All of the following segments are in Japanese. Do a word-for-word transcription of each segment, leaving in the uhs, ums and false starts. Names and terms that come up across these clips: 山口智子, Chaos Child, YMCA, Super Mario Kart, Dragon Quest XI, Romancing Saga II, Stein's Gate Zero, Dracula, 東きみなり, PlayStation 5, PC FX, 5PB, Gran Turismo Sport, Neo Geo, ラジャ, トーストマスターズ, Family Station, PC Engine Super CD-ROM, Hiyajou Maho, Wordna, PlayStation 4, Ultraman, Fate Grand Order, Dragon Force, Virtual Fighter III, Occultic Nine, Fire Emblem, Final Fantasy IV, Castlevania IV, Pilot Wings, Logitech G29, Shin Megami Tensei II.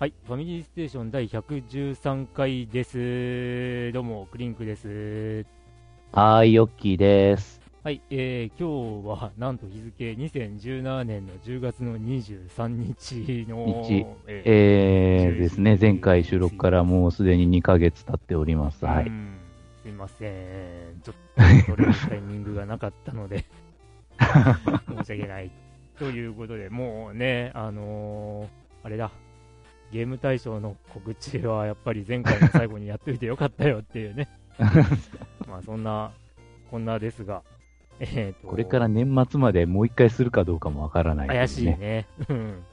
はい、ファミリーステーションだいひゃくじゅうさんかいです。どうも、クリンクです。はい、ヨッキーです。はい、えー、今日はなんと日付にせんじゅうななねんのじゅうがつのにじゅうさんにちの、えーえー、ですね、前回収録からもうすでににかげつ経っております。はい、うん、すいません、ちょっとそれのタイミングがなかったので、申し訳ない。ということで、もうね、あのー、あれだ。ゲーム大賞の告知はやっぱり前回の最後にやっといてよかったよっていうねまあそんなこんなですが、えー、とこれから年末までもう一回するかどうかもわからない、ね、怪しいね、うん、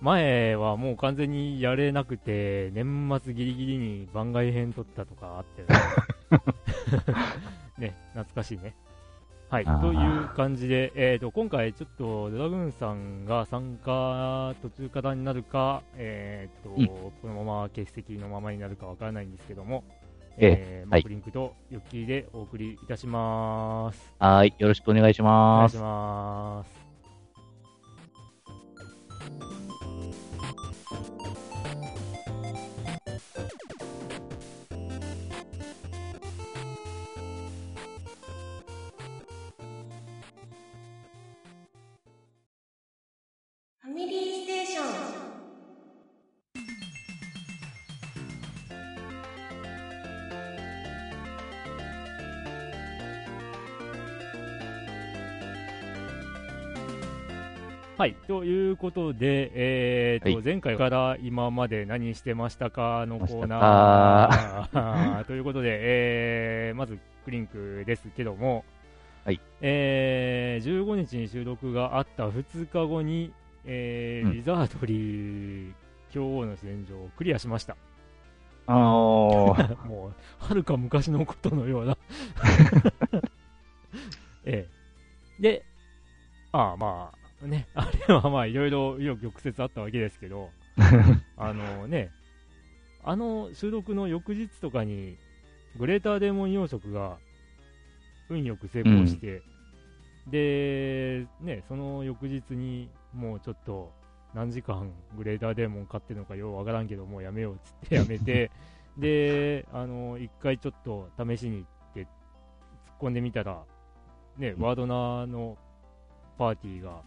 前はもう完全にやれなくて年末ギリギリに番外編撮ったとかあってね, ね懐かしいね。はい、という感じで、えー、と今回ちょっとドラグーンさんが参加途中からになるか、えー、とこのまま欠席のままになるかわからないんですけども、えーえーはい、マクリンクとヨッキーでお送りいたします。はい、よろしくお願いします。お願いします。ファミリーステーション。はい、ということで、えーとはい、前回から今まで何してましたかのコーナーということで、えー、まずクリンクですけども、はい、えー、じゅうごにちに収録があったふつかごにえーうん、リザードリー教王の戦場をクリアしました。あもうはるか昔のことのような、ええ、でああまあねあれはまあいろいろ紆余曲折あったわけですけどあのねあの収録の翌日とかにグレーターデーモン養殖が運よく成功して、うん、でねその翌日にもうちょっと何時間グレーターデーモン買ってるのかようわからんけどもうやめようっつってやめてであの一回ちょっと試しに行って突っ込んでみたらねワードナーのパーティーが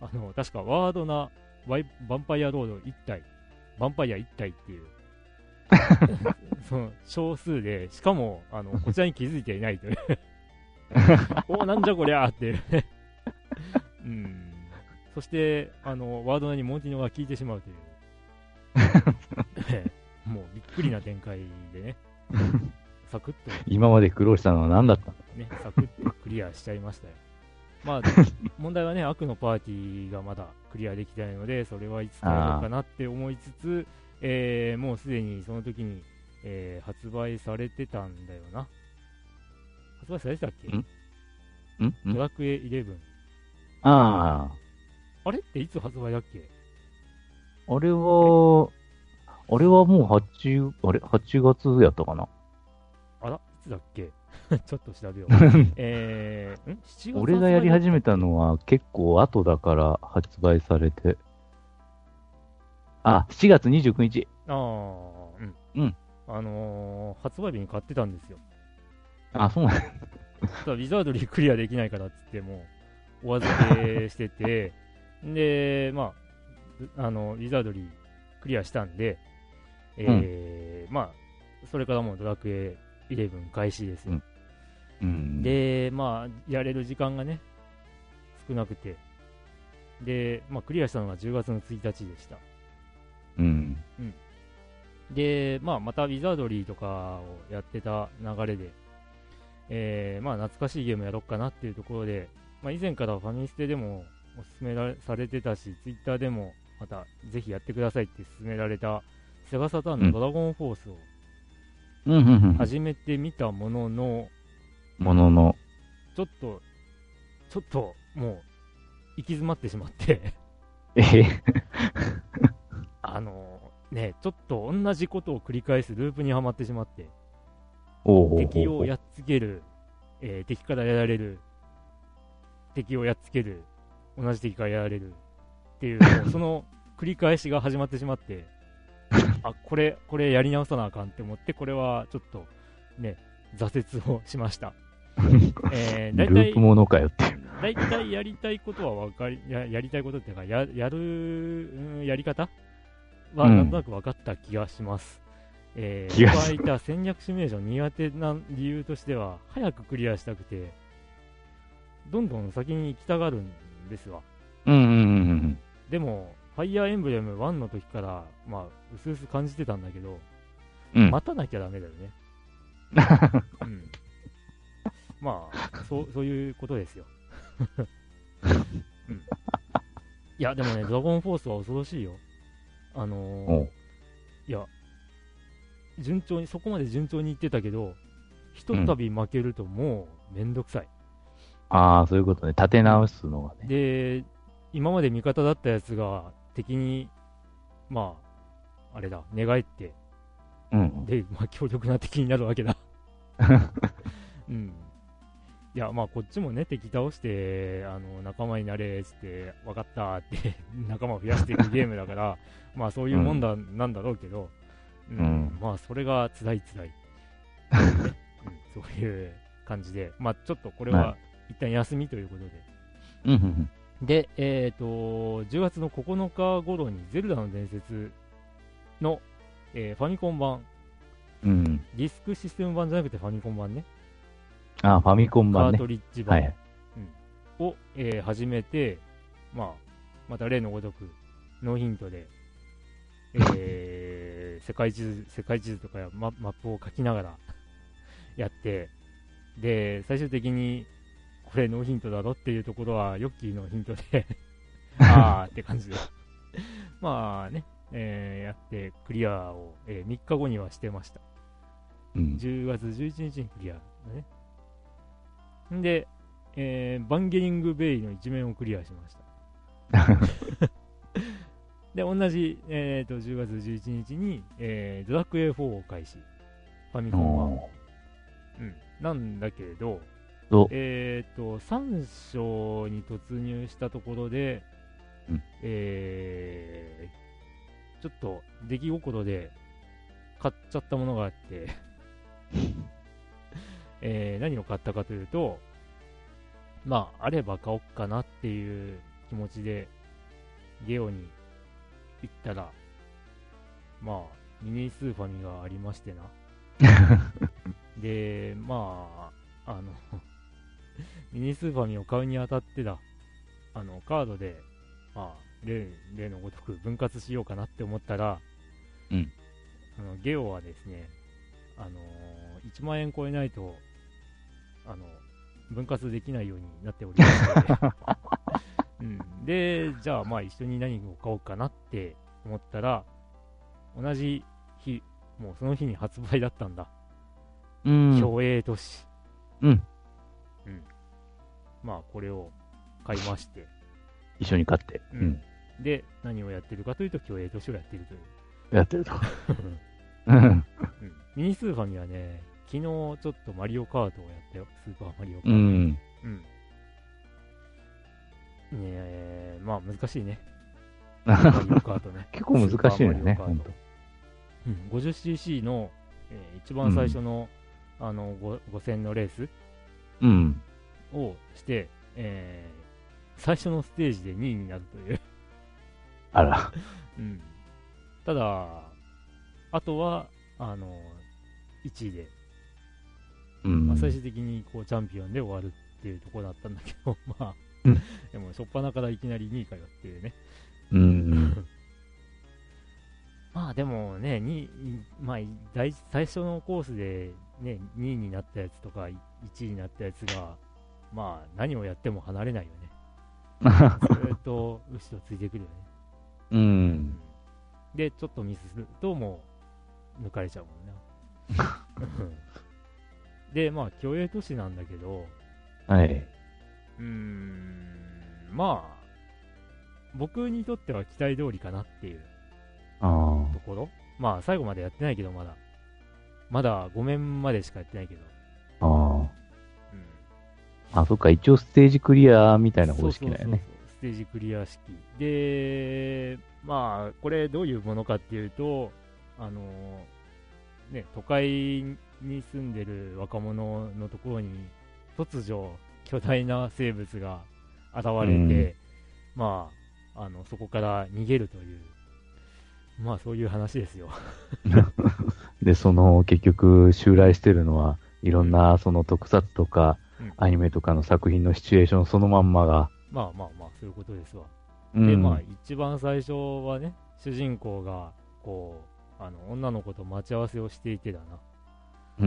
あの確かワードナーワイヴァンパイアロードいち体ヴァンパイアいち体っていうその少数でしかもあのこちらに気づいていないというおなんじゃこりゃーっていうねうんそしてあのワードナにモンティノが効いてしまうというもうびっくりな展開でねサクッと今まで苦労したのは何だったのねサクッとクリアしちゃいましたよ。まあ問題はね悪のパーティーがまだクリアできてないのでそれはいつかやろうかなって思いつつ、えー、もうすでにその時に、えー、発売されてたんだよな。発売されてたっけんんドラクエイレブン。あああれっていつ発売だっけ？あれは、あれはもうはち、あれはちがつやったかな？あら、いつだっけ？ちょっと調べよう。えー、んしちがつ俺がやり始めたのは結構後だから発売されて。あ、しちがつにじゅうくにち。ああ、うん。うん。あのー、発売日に買ってたんですよ。あ、そうなんだ。ウィザードリークリアできないからっつってもう、お預けしてて、で、まあ、あの、ウィザードリークリアしたんで、えーうん、まあ、それからもうドラクエイレブン開始ですよ、うんうん。で、まあ、やれる時間がね、少なくて、で、まあ、クリアしたのがじゅうがつのついたちでした。うん。うん、で、まあ、またウィザードリーとかをやってた流れで、えー、まあ、懐かしいゲームやろっかなっていうところで、まあ、以前からファミステでも、おすすめされてたしツイッターでもまたぜひやってくださいって勧められたセガサターンのドラゴンフォースを始めてみたものの、うん、もののちょっとちょっともう行き詰まってしまってあのね、ちょっと同じことを繰り返すループにはまってしまって、お敵をやっつける、えー、敵からやられる、敵をやっつける、同じ敵からやられるっていう、その繰り返しが始まってしまってあ、これこれやり直さなあかんって思って、これはちょっとね挫折をしましたえー、だいたいループものかよっていう、だいたいやりたいことは分かり や, やりたいことっていうか や, やる、うん、やり方はなんとなく分かった気がします、うん、えー、気がする。僕は戦略シミュレーション苦手な理由としては、早くクリアしたくてどんどん先に行きたがるんですわ、うんうんうんうん、でもファイアーエンブレムワンの時からまあうすうす感じてたんだけど、うん、待たなきゃダメだよねうん、まあそう、そういうことですよ、うん、いやでもね、ドラゴンフォースは恐ろしいよ。あのー、いや順調に、そこまで順調にいってたけど、ひとたび負けるともうめんどくさい、うん、ああそういうことね、立て直すのがね。で今まで味方だったやつが敵にまああれだ、寝返って、うん、で、まあ、強力な敵になるわけだうん、いやまあこっちもね、敵倒してあの仲間になれっつって分かったって仲間を増やしていくゲームだからまあそういうもんだ、うん、なんだろうけど、うんうん、まあそれが辛い辛い、うん、そういう感じで、まあちょっとこれは一旦休みということで、うん、でえっ、ー、とじゅうがつのここのか頃にゼルダの伝説の、えー、ファミコン版、うん、ディスクシステム版じゃなくてファミコン版ね、ああファミコン版ね、カートリッジ版、はいうん、を、えー、始めて、まあ、また例のごとくノーヒントで、えー、世界地図、世界地図とかや マ, マップを書きながらやって、で最終的にこれノーヒントだろっていうところはヨッキーのヒントであーって感じでまあね、えー、やってクリアを、えー、みっかごにはしてました、うん、じゅうがつじゅういちにちにクリアだね。で、えー、バンゲリングベイの一面をクリアしましたで同じ、えー、とじゅうがつじゅういちにちに、えー、ドラクエフォーを開始、ファミコン版、うん、なんだけれど、えー、とさん章に突入したところで、うんえー、ちょっと出来心で買っちゃったものがあってえー、何を買ったかというと、まああれば買おっかなっていう気持ちでゲオに行ったら、まあミニスーファミがありましてなでまああのミニスーファミを買うにあたってだ、あのカードでまあ 例, 例のごとく分割しようかなって思ったら、うん、あのゲオはですね、あのー、いちまんえん超えないとあの分割できないようになっておりますので、うん、でじゃあまあ一緒に何を買おうかなって思ったら、同じ日、もうその日に発売だったんだ、競泳都市、うん、うん、まあこれを買いまして、一緒に買って、うんうん、で何をやってるかというと、競泳都市をやってるというやってるとうん、ミニスーファミはね、昨日ちょっとマリオカートをやったよ、スーパーマリオカート、うん、うん、ねえ、まあ難しいねマリオカートね結構難しいよね、ほんと、うん、ごじゅっシーシー の、えー、一番最初の、うん、あのごせんのレース、うん、をして、えー、最初のステージでにいになるというあら、うん、ただあとはあのいちいで、うんまあ、最終的にこうチャンピオンで終わるっていうところだったんだけどまあ、うん、でも初っ端からいきなりにいかよっていうね、うん、まあでもね、に、まあ、大最初のコースで、ね、にいになったやつとかいちいになったやつが、まあ何をやっても離れないよねずっと後ろついてくるよね、うん、うん、でちょっとミスするともう抜かれちゃうもんなでまあ競泳都市なんだけど、はい、うーん、まあ僕にとっては期待通りかなっていうところ。まあ最後までやってないけど、まだまだごめんまでしかやってないけど。ああ、うん、あ、そっか、一応ステージクリアみたいな方式だよね。そうそうそうそう、ステージクリア式で、まあこれどういうものかっていうと、あのね、都会に住んでる若者のところに突如巨大な生物が現れて、うん、まあ、あのそこから逃げるという、まあそういう話ですよ。で、その結局襲来してるのはいろんなその特撮とかアニメとかの作品のシチュエーションそのまんまが、うん、まあまあまあそういうことですわ、うん、でまあ一番最初はね、主人公がこうあの女の子と待ち合わせをしていてだな、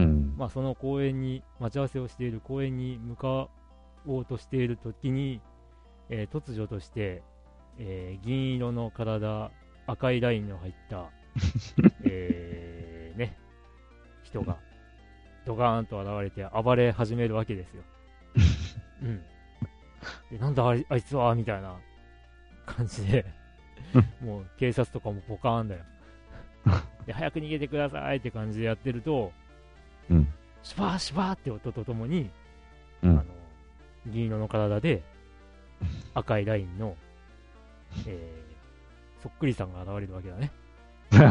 うん、まあその公園に待ち合わせをしている公園に向かおうとしているときに、えー、突如として、えー、銀色の体、赤いラインの入った、えーね、人がドガーンと現れて暴れ始めるわけですよ。うん、でなんだ あ, あいつはみたいな感じでもう警察とかもポカーンだよ。で早く逃げてくださいって感じでやってると、うん、シュバーシュバーって音とともに、うん、あの銀色の体で赤いラインの、えー、そっくりさんが現れるわけだね。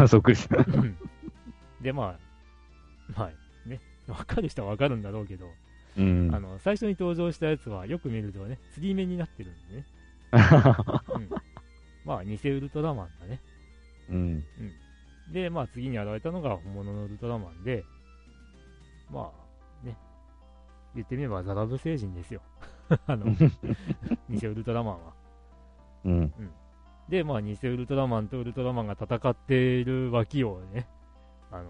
そっくりさん。でまあまあね、分かる人は分かるんだろうけど、うん、あの最初に登場したやつはよく見るとね、つり目になってるんでね。うん、まあ偽ウルトラマンだね。うんうん、でまあ次に現れたのが本物のウルトラマンで、まあね、言ってみればザラブ星人ですよ。あの偽ウルトラマンは、うんうん、でまあ偽ウルトラマンとウルトラマンが戦っている脇をね、あの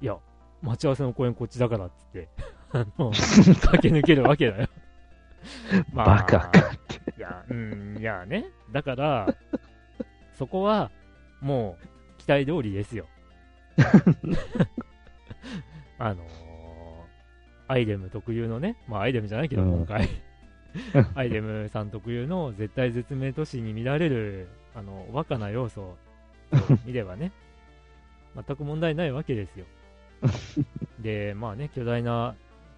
いや待ち合わせの公園こっちだからっつってあの駆け抜けるわけだよ。まあ、バカかっていや、うん、いやね、だからそこはもう期待通りですよ。あのアイデム特有のね、まあアイデムじゃないけど今回、うん、アイデムさん特有の絶対絶命都市に見られるあの和歌な要素を見ればね、全く問題ないわけですよ。でまあね、巨大な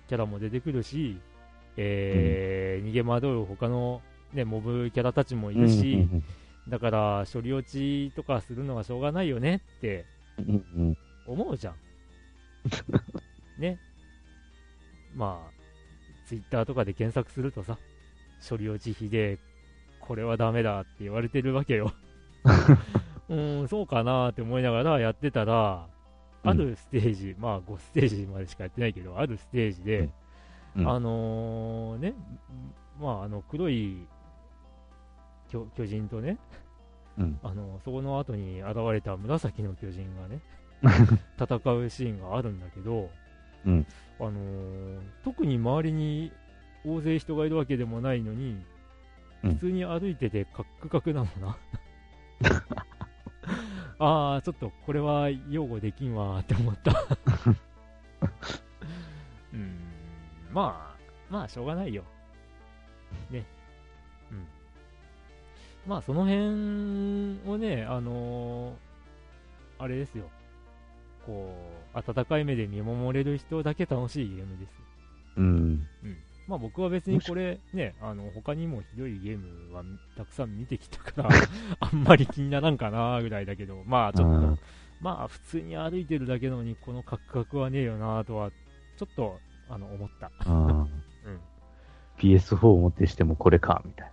キャラも出てくるし、えーうん、逃げ惑う他のねモブキャラたちもいるし、うんうんうん、だから処理落ちとかするのはしょうがないよねって思うじゃん。ね、まあツイッターとかで検索するとさ、処理落ちひでこれはダメだって言われてるわけよ。うーん、そうかなーって思いながらやってたら、あるステージ、うん、まあごステージまでしかやってないけど、あるステージで、うんうん、あのー、ね、まああの黒い 巨, 巨人とね、うん、あのそこの後に現れた紫の巨人がね戦うシーンがあるんだけど、うん、あのー、特に周りに大勢人がいるわけでもないのに、うん、普通に歩いててカックカクなのな。ああ、ちょっとこれは擁護できんわーって思った。うーん、まあまあしょうがないよね。うん、まあその辺をね、あのー、あれですよ、こう温かい目で見守れる人だけ楽しいゲームです。うん、うん、まあ僕は別にこれね、あの他にもひどいゲームはたくさん見てきたからあんまり気にならんかなぐらいだけど、まあちょっと、あまあ普通に歩いてるだけのにこのカクカクはねえよなとはちょっとあの思った。あ、うん、ピーエスフォー を持ってしてもこれかみたい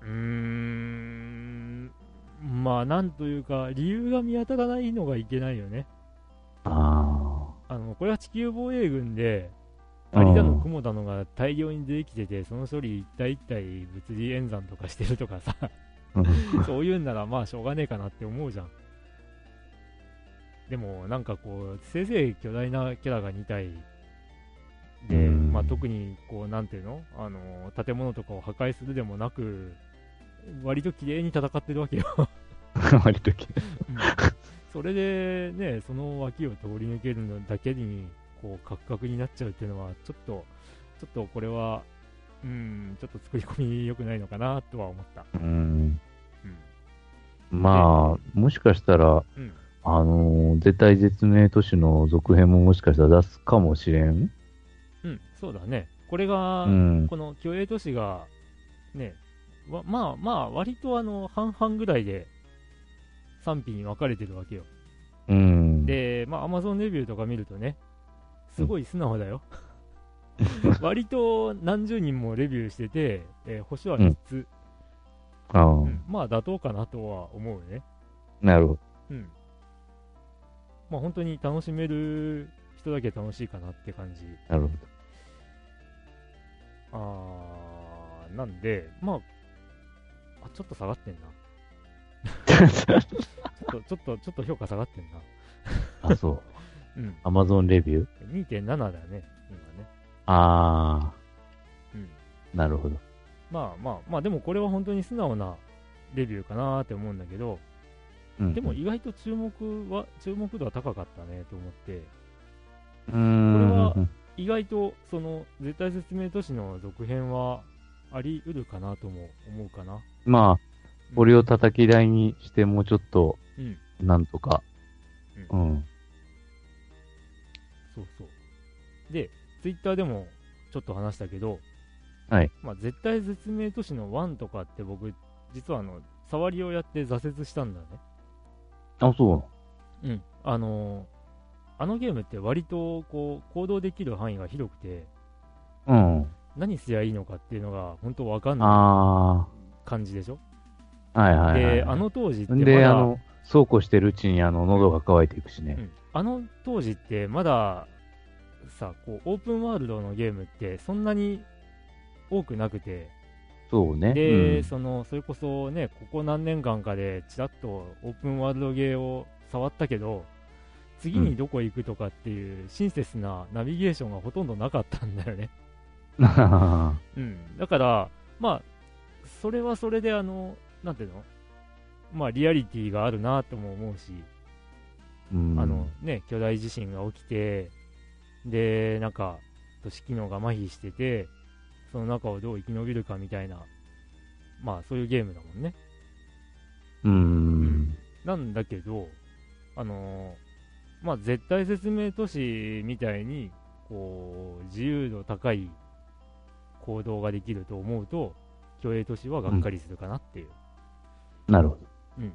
な。うーん、まあなんというか理由が見当たらないのがいけないよね。ああのこれは地球防衛軍で有田の雲田のが大量にできてて、その処理一体一体物理演算とかしてるとかさ、そういうんならまあしょうがねえかなって思うじゃん。でもなんかこうせいぜい巨大なキャラがに体で、まあ、特にこうなんていうの、あの建物とかを破壊するでもなく割と綺麗に戦ってるわけよ。割と綺麗。うん、それでね、その脇を通り抜けるのだけにこうカクカクになっちゃうっていうのはちょっとちょっとこれはうん、ちょっと作り込み良くないのかなとは思った。うん。うん、まあ、もしかしたら、うん、あのー、絶対絶命都市の続編ももしかしたら出すかもしれん。うん、そうだね。これが、うん、この虚栄都市が、ね、わまあまあ、割とあの、半々ぐらいで賛否に分かれてるわけよ。うん。で、まあ、アマゾンレビューとか見るとね、すごい素直だよ。うん割と何十人もレビューしてて、えー、星はみっつ、うんあうん、まあ妥当かなとは思うね。なるほど、うん、まあ本当に楽しめる人だけ楽しいかなって感じ。なるほど。あーなんでまあ、あちょっと下がってんなちょっとちょっとちょっと評価下がってんなあそう、うん、Amazon レビュー にてんなな だよね今ね。あー、うん、なるほど。まあまあまあでもこれは本当に素直なレビューかなーって思うんだけど、うん、でも意外と注目は注目度は高かったねと思って、うーんこれは意外とその絶対絶命都市の続編はあり得るかなとも思うかな。まあこれを叩き台にしてもうちょっとなんとか、うん、うんうん、そうそうでツイッターでもちょっと話したけど、はいまあ、絶対絶命都市のワンとかって僕実はあの触りをやって挫折したんだね。あ、そうなの。うん、あのー、あのゲームって割とこう行動できる範囲が広くて、うん、何すりゃいいのかっていうのが本当わかんない感じでしょ。はいはいはい。であの当時ってまだであのそうこうしてるうちにあの喉が渇いていくしね、うん、あの当時ってまださこうオープンワールドのゲームってそんなに多くなくて、そうね。で、うん、そのそれこそねここ何年間かでちらっとオープンワールドゲーを触ったけど次にどこ行くとかっていう親切なナビゲーションがほとんどなかったんだよね、うん、だからまあそれはそれであのなんていうのまあリアリティがあるなとも思うし、うん、あのね巨大地震が起きてでなんか都市機能が麻痺しててその中をどう生き延びるかみたいなまあそういうゲームだもんね。うーんなんだけどあのー、まあ絶対絶命都市みたいにこう自由度高い行動ができると思うと虚栄都市はがっかりするかなっていう、うん、なるほど、うん、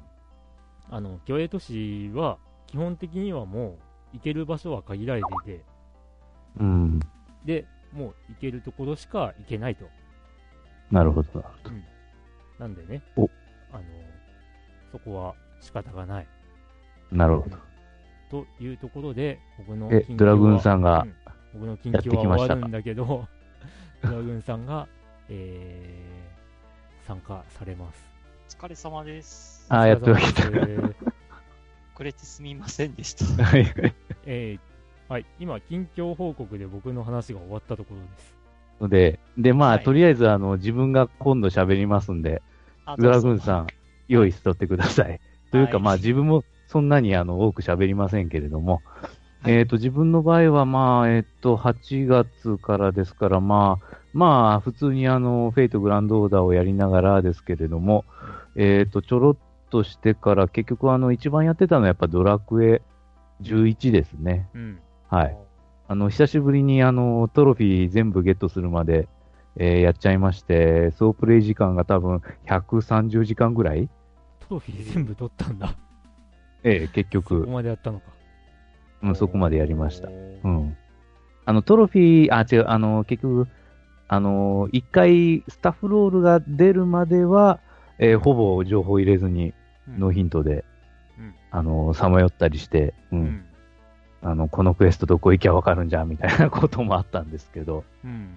あの虚栄都市は基本的にはもう行ける場所は限られていてうん、で、もう行けるところしか行けないと。なるほど、うん、なんでねおあのそこは仕方がない。なるほど、うん、というところで僕の近況はえドラグーンさんが、うん、僕の近況は終わるんだけどドラグーンさんが、えー、参加されます。お疲れ様です。あーやっと来た遅れてすみませんでしたえーはい、今、近況報告で僕の話が終わったところです。ので、で、まあ、はい、とりあえず、あの、自分が今度喋りますんで、ドラグーンさん、用意しとってください。はい、というか、まあ、自分もそんなにあの多く喋りませんけれども、はい、えっと、自分の場合は、まあ、えっと、はちがつからですから、まあ、まあ、普通にあの、Fate Grand Orderをやりながらですけれども、えっと、ちょろっとしてから、結局、あの、一番やってたのはやっぱドラクエじゅういちですね。うんはい。あの、久しぶりにあの、トロフィー全部ゲットするまで、えー、やっちゃいまして、総プレイ時間が多分ひゃくさんじゅうじかんぐらい？トロフィー全部取ったんだ。ええ、結局。そこまでやったのか。うん、そこまでやりました。うん。あの、トロフィー、あ、違う、あの、結局、あの、一回スタッフロールが出るまでは、えー、ほぼ情報入れずに、ノーヒントで、うん、あの、さまよったりして、うん。うんあのこのクエストどこ行きゃ分かるんじゃんみたいなこともあったんですけど、うん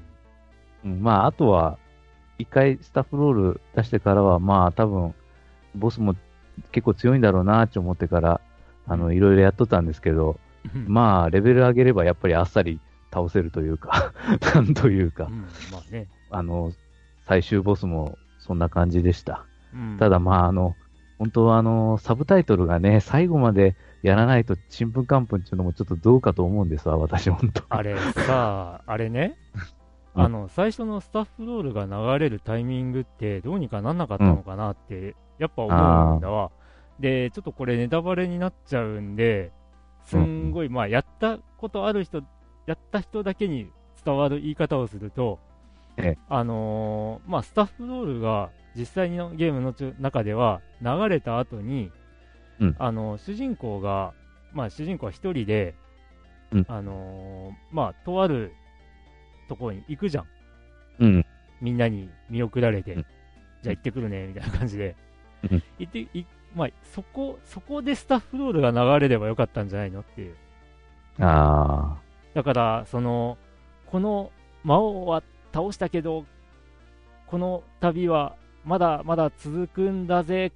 うん、まああとは一回スタッフロール出してからはまあ多分ボスも結構強いんだろうなって思ってからあのいろいろやっとったんですけど、うん、まあレベル上げればやっぱりあっさり倒せるというかなんというか、うんまあね、あの最終ボスもそんな感じでした、うん、ただまああの本当はあのサブタイトルがね最後までやらないとちんぷんかんぷんっていうのもちょっとどうかと思うんですわ私本当あれさあれね、あの最初のスタッフロールが流れるタイミングってどうにかなんなかったのかなってやっぱ思うんだわ。でちょっとこれネタバレになっちゃうんで、すんごい、まあやったことある人、やった人だけに伝わる言い方をすると、あのーまあ、スタッフロールが実際のゲームの中では流れた後に、うん、あの主人公が、まあ、主人公は一人で、うん、あのーまあ、とあるところに行くじゃん、うん、みんなに見送られて、うん、じゃあ行ってくるねみたいな感じで、うん、行ってい、まあ、そこ、そこでスタッフロールが流れればよかったんじゃないのっていう。あー、だからそのこの魔王は倒したけどこの旅はまだまだ続くんだぜ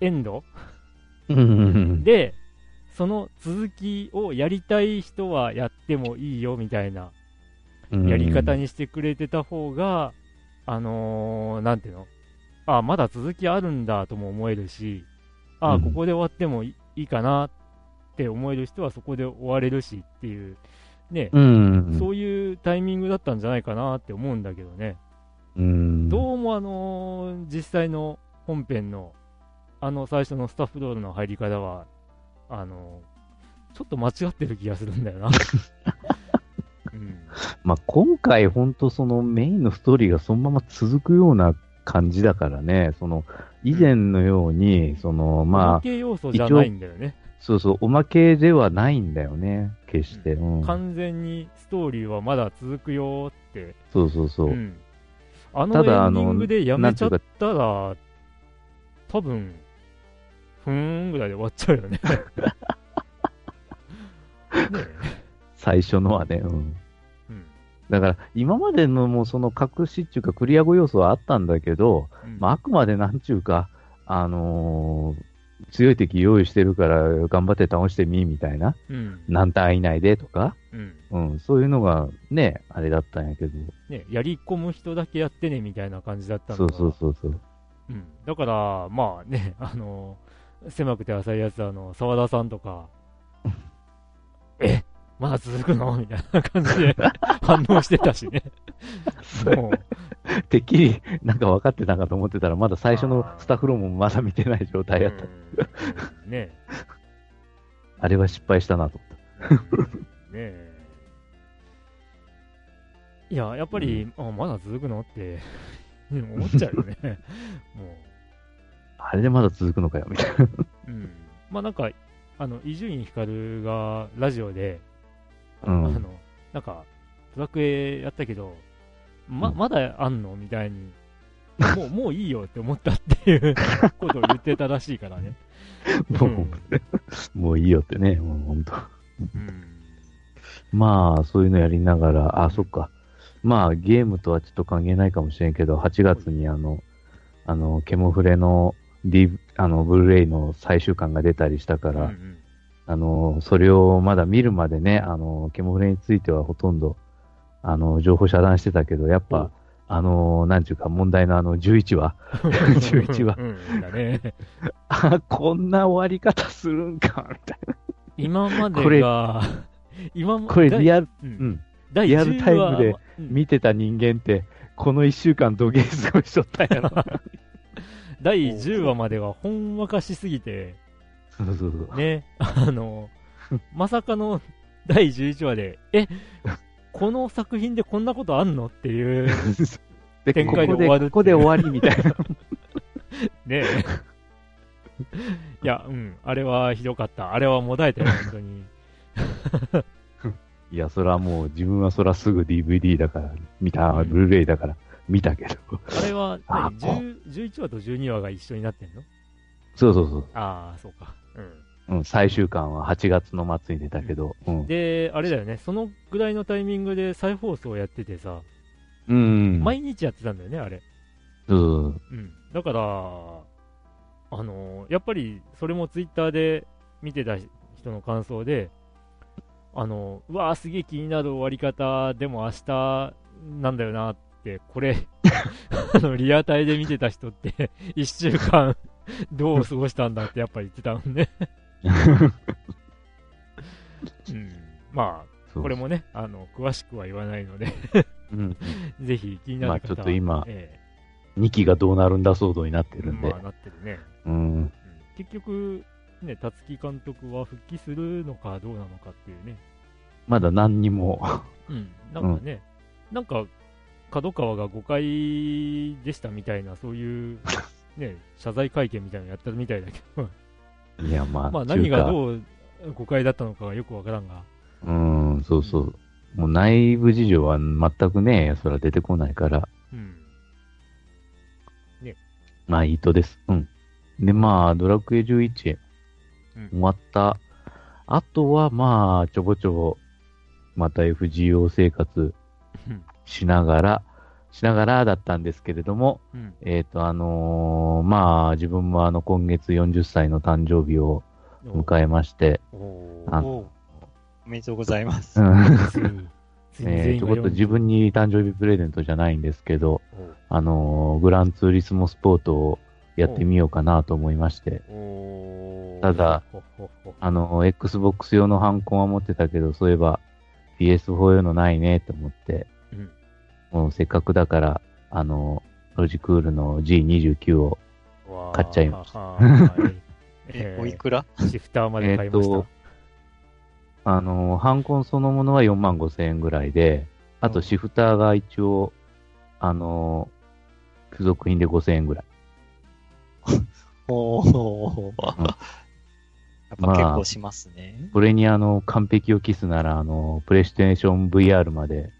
エンドで、その続きをやりたい人はやってもいいよみたいなやり方にしてくれてた方が、あのー、なんていうの、あ、まだ続きあるんだとも思えるし、あ、ここで終わってもいいかなって思える人はそこで終われるしっていうね、うん、そういうタイミングだったんじゃないかなって思うんだけどね、うん、どうもあのー、実際の本編のあの最初のスタッフロールの入り方はあのー、ちょっと間違ってる気がするんだよな、うん、まあ今回ほんとそのメインのストーリーがそのまま続くような感じだからね、その以前のように、うん、そのまあおまけ要素じゃないんだよね。そうそう、おまけではないんだよね、決して、うんうん、完全にストーリーはまだ続くよって。そうそうそう、うん、あのエンディングでやめちゃったら多分ふーんぐらいで終わっちゃうよ ね, ね最初のはね、うん、うん、だから今までのもうその隠しっていうかクリア後要素はあったんだけど、うん、まあ、あくまでなんちゅうかあのー強い敵用意してるから頑張って倒してみみたいな、うん、何ターン以内でとか、うんうん、そういうのがねあれだったんやけど、ね、やり込む人だけやってねみたいな感じだったのが、そうそうそうそう、うん、だからまあね、あのー、狭くて浅いやつ、あの沢田さんとかえまだ続くのみたいな感じで反応してたしねもうてっきりなんか分かってたかと思ってたら、まだ最初のスタッフローもまだ見てない状態やったねあれは失敗したなと思ったねえ、いややっぱり、うん、あまだ続くのって思っちゃうよねもうあれでまだ続くのかよみたいな、うん、まあなんかあの伊集院光がラジオで、うん、あのなんかドラクエやったけど ま, まだあんのみたいにも う, もういいよって思ったっていうことを言ってたらしいからねも, う、うん、もういいよってね、もう本当、うん、まあそういうのやりながら、あ、そっか、まあゲームとはちょっと関係ないかもしれんけど、はちがつにあのあのケモフレの、D、あのブルーレイの最終巻が出たりしたから、うんうん、あのそれをまだ見るまでね、あのケモフレについてはほとんどあの情報遮断してたけど、やっぱ、うん、あのなんていうか問題のあのじゅういちわじゅういちわ、うんだね、あ、こんな終わり方するんかみたいな、今までが今これリアル、うん、リアルタイムで見てた人間って、うん、このいっしゅうかんどげん過ごしとったんやろだいじゅうわまではほんわかしすぎてそうそうそうね、あのまさかのだいじゅういちわでえこの作品でこんなことあんのっていう展開で終わるここで終わりみたいなねえいや、うん、あれはひどかった、あれはもだえたよ本当にいやそれはもう自分はそらすぐ ディーブイディー だから見た、うん、ブルーレイだから見たけどあれはあじゅういちわとじゅうにわが一緒になってんの。そうそうそう。ああ、そうか。うん。うん、最終巻ははちがつの末に出たけど、うんうん。で、あれだよね、そのぐらいのタイミングで再放送やっててさ、うん。毎日やってたんだよね、あれ。うん。うん。だから、あのー、やっぱり、それもツイッターで見てた人の感想で、あのー、うわー、すげえ気になる終わり方、でも明日なんだよなって、これあの、リアタイで見てた人って、いっしゅうかん。どう過ごしたんだってやっぱり言ってたもんね、うん、まあこれもねあの詳しくは言わないのでうん、ぜひ気になる方は、まあ、ちょっと今、えー、にきがどうなるんだ騒動になってるんで、まあ、なってるね、うんうん、結局ね、辰木監督は復帰するのかどうなのかっていうね、まだ何にも、うん、なんかね、うん、なんか角川が誤解でしたみたいな、そういうね謝罪会見みたいなのやったみたいだけどいや、まあ、まあ何がどう誤解だったのかがよくわからんが、うーん、そうそう、うん、もう内部事情は全くね、それは出てこないから、うん、ね、まあいいとです、うん、でまあドラクエじゅういち、うん、終わったあとはまあちょぼちょぼまた エフジーオー 生活しながら、うん、しながらだったんですけれども、うん、えっ、ー、とあのー、まあ自分もあの今月よんじゅっさいの誕生日を迎えまして、あのおめでとうございます。えー、ちょこっと自分に誕生日プレゼントじゃないんですけど、あのー、グランツーリスモスポートをやってみようかなと思いまして、ただあの Xbox 用のハンコンは持ってたけど、そういえば ピーエスフォー 用のないねと思って、うん、もうせっかくだからあのロジクールの ジーにじゅうきゅう を買っちゃいました。はいえー、おいくら？シフターまで買いました。えー、あのハンコンそのものはよんまんごせんえんぐらいで、あとシフターが一応あの付属品でごせんえんぐらい。おお、うん、やっぱ結構しますね。まあ、これにあの完璧を期すならあのプレイステーション ブイアール まで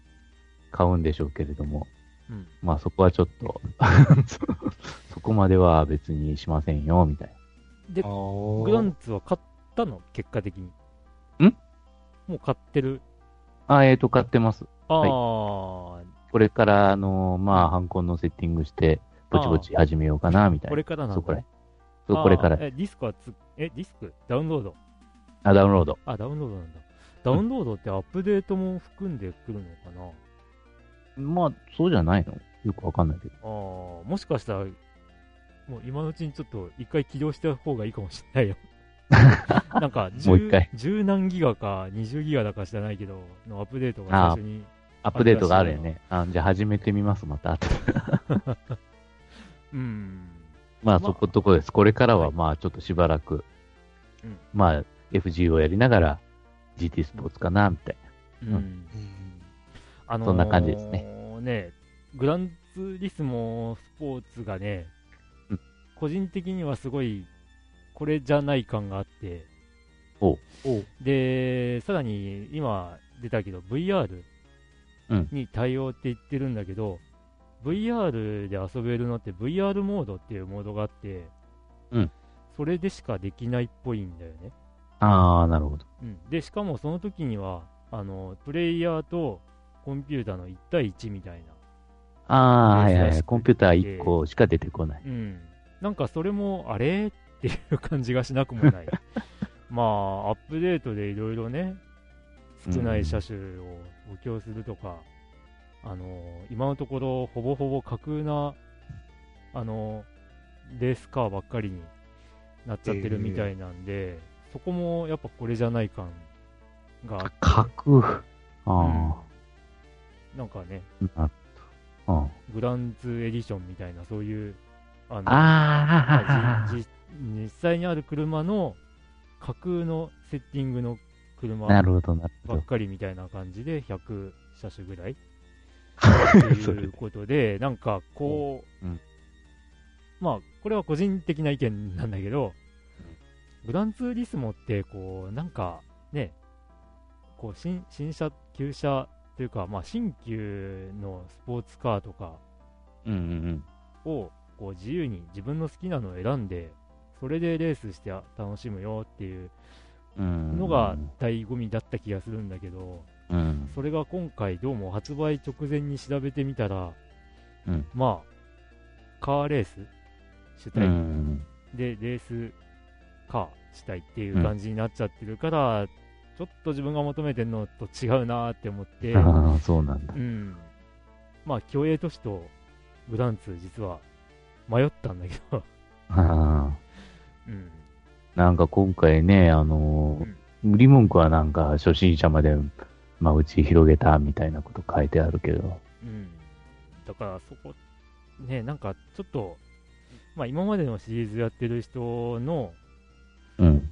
買うんでしょうけれども、うん、まあそこはちょっとそこまでは別にしませんよみたいな。で、グランツは買ったの？結果的に。ん？もう買ってる。あ、えーと、買ってます。ああ、はい。これから、あのー、まあ、ハンコンのセッティングして、ぼちぼち始めようかな、みたいな。これからなんだ。そう、これ。そう、これから。え、ディスクはつ、え、ディスク？ダウンロード。あ、ダウンロード。あ、ダウンロードなんだ。ダウンロードってアップデートも含んでくるのかな？うん、まあ、そうじゃないの？よくわかんないけど。ああ、もしかしたら、もう今のうちにちょっと一回起動した方がいいかもしれないよ。なんかもう一回十何ギガかにじゅうギガだか知らないけどのアップデートが最初にああアップデートがあるよね。あ、じゃあ始めてみますまた。うん。まあ、まあ、そこのとこです。これからはまあちょっとしばらく、うん、まあ エフジー をやりながら ジーティー スポーツかなみたいな。うん。うん、あのー、そんな感じですね。ね、グランツーリスモスポーツがね。個人的にはすごいこれじゃない感があって、おうおう、でさらに今出たけど ブイアール に対応って言ってるんだけど、うん、ブイアール で遊べるのって ブイアール モードっていうモードがあって、うん、それでしかできないっぽいんだよね。ああ、なるほど、うん、でしかもその時にはあのプレイヤーとコンピューターのいち対いちみたいな、ああ、はいはい、コンピューターいっこしか出てこない、うん、なんかそれもあれっていう感じがしなくもないまあアップデートでいろいろね、少ない車種を補強するとか、うん、あの今のところほぼほぼ架空なあのレースカーばっかりになっちゃってるみたいなんで、えー、そこもやっぱこれじゃない感があって、架空、あ、うん、なんかね、ああ、グランツーエディションみたいな、そういうあのあじじ実際にある車の架空のセッティングの車ばっかりみたいな感じでひゃく車種ぐらいということでなんかこう、うん、まあこれは個人的な意見なんだけど、うん、グランツーリスモってこうなんかね、こう 新, 新車旧車というか、まあ、新旧のスポーツカーとかを、うんうんうん、こう自由に自分の好きなのを選んでそれでレースして楽しむよっていうのが醍醐味だった気がするんだけど、うん、それが今回どうも発売直前に調べてみたら、うん、まあカーレース主体、うん、でレースカー主体っていう感じになっちゃってるから、うん、ちょっと自分が求めてるのと違うなって思って、あ、そうなんだ、うん、まあ競泳都市とグランツー実は迷ったんだけどあ、うん、なんか今回ね、あのーうん、リモンクはなんか初心者まで間口広げたみたいなこと書いてあるけど、うん、だからそこね、なんかちょっと、まあ、今までのシリーズやってる人の、うん、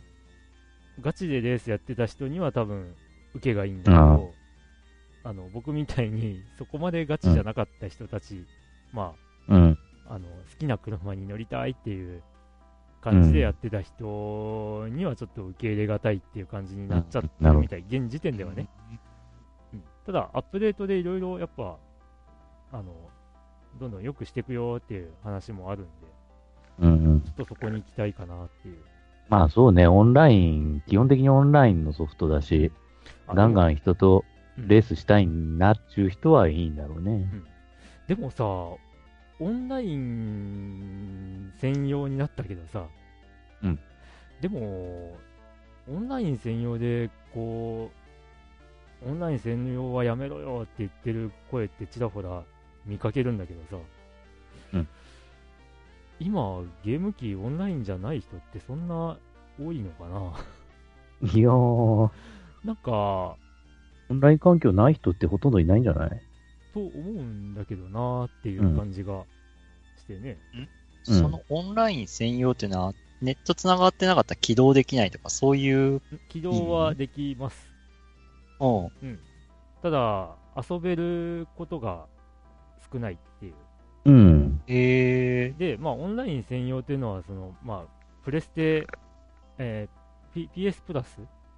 ガチでレースやってた人には多分受けがいいんだけど、あの僕みたいにそこまでガチじゃなかった人たち、うん、まあ、うん、あの好きな車に乗りたいっていう感じでやってた人にはちょっと受け入れがたいっていう感じになっちゃったみたい、現時点ではね、うん、ただアップデートでいろいろやっぱあのどんどん良くしていくよっていう話もあるんで、うんうん、ちょっとそこに行きたいかなっていう。まあそうね、オンライン、基本的にオンラインのソフトだし、ガンガン人とレースしたいなっちゅう人はいいんだろうね、うん、でもさオンライン専用になったけどさ、うん、でもオンライン専用でこうオンライン専用はやめろよって言ってる声ってちらほら見かけるんだけどさ、うん、今ゲーム機オンラインじゃない人ってそんな多いのかな。いやーなんかオンライン環境ない人ってほとんどいないんじゃないと思うんだけどなーっていう感じがしてね、うんうん、そのオンライン専用っていうのはネットつながってなかったら起動できないとかそういう起動はできます。おう、うん、ただ遊べることが少ないっていう、うん、えー、で、まあ、オンライン専用っていうのはその、まあ、プレステ、えー、ピーエス プラス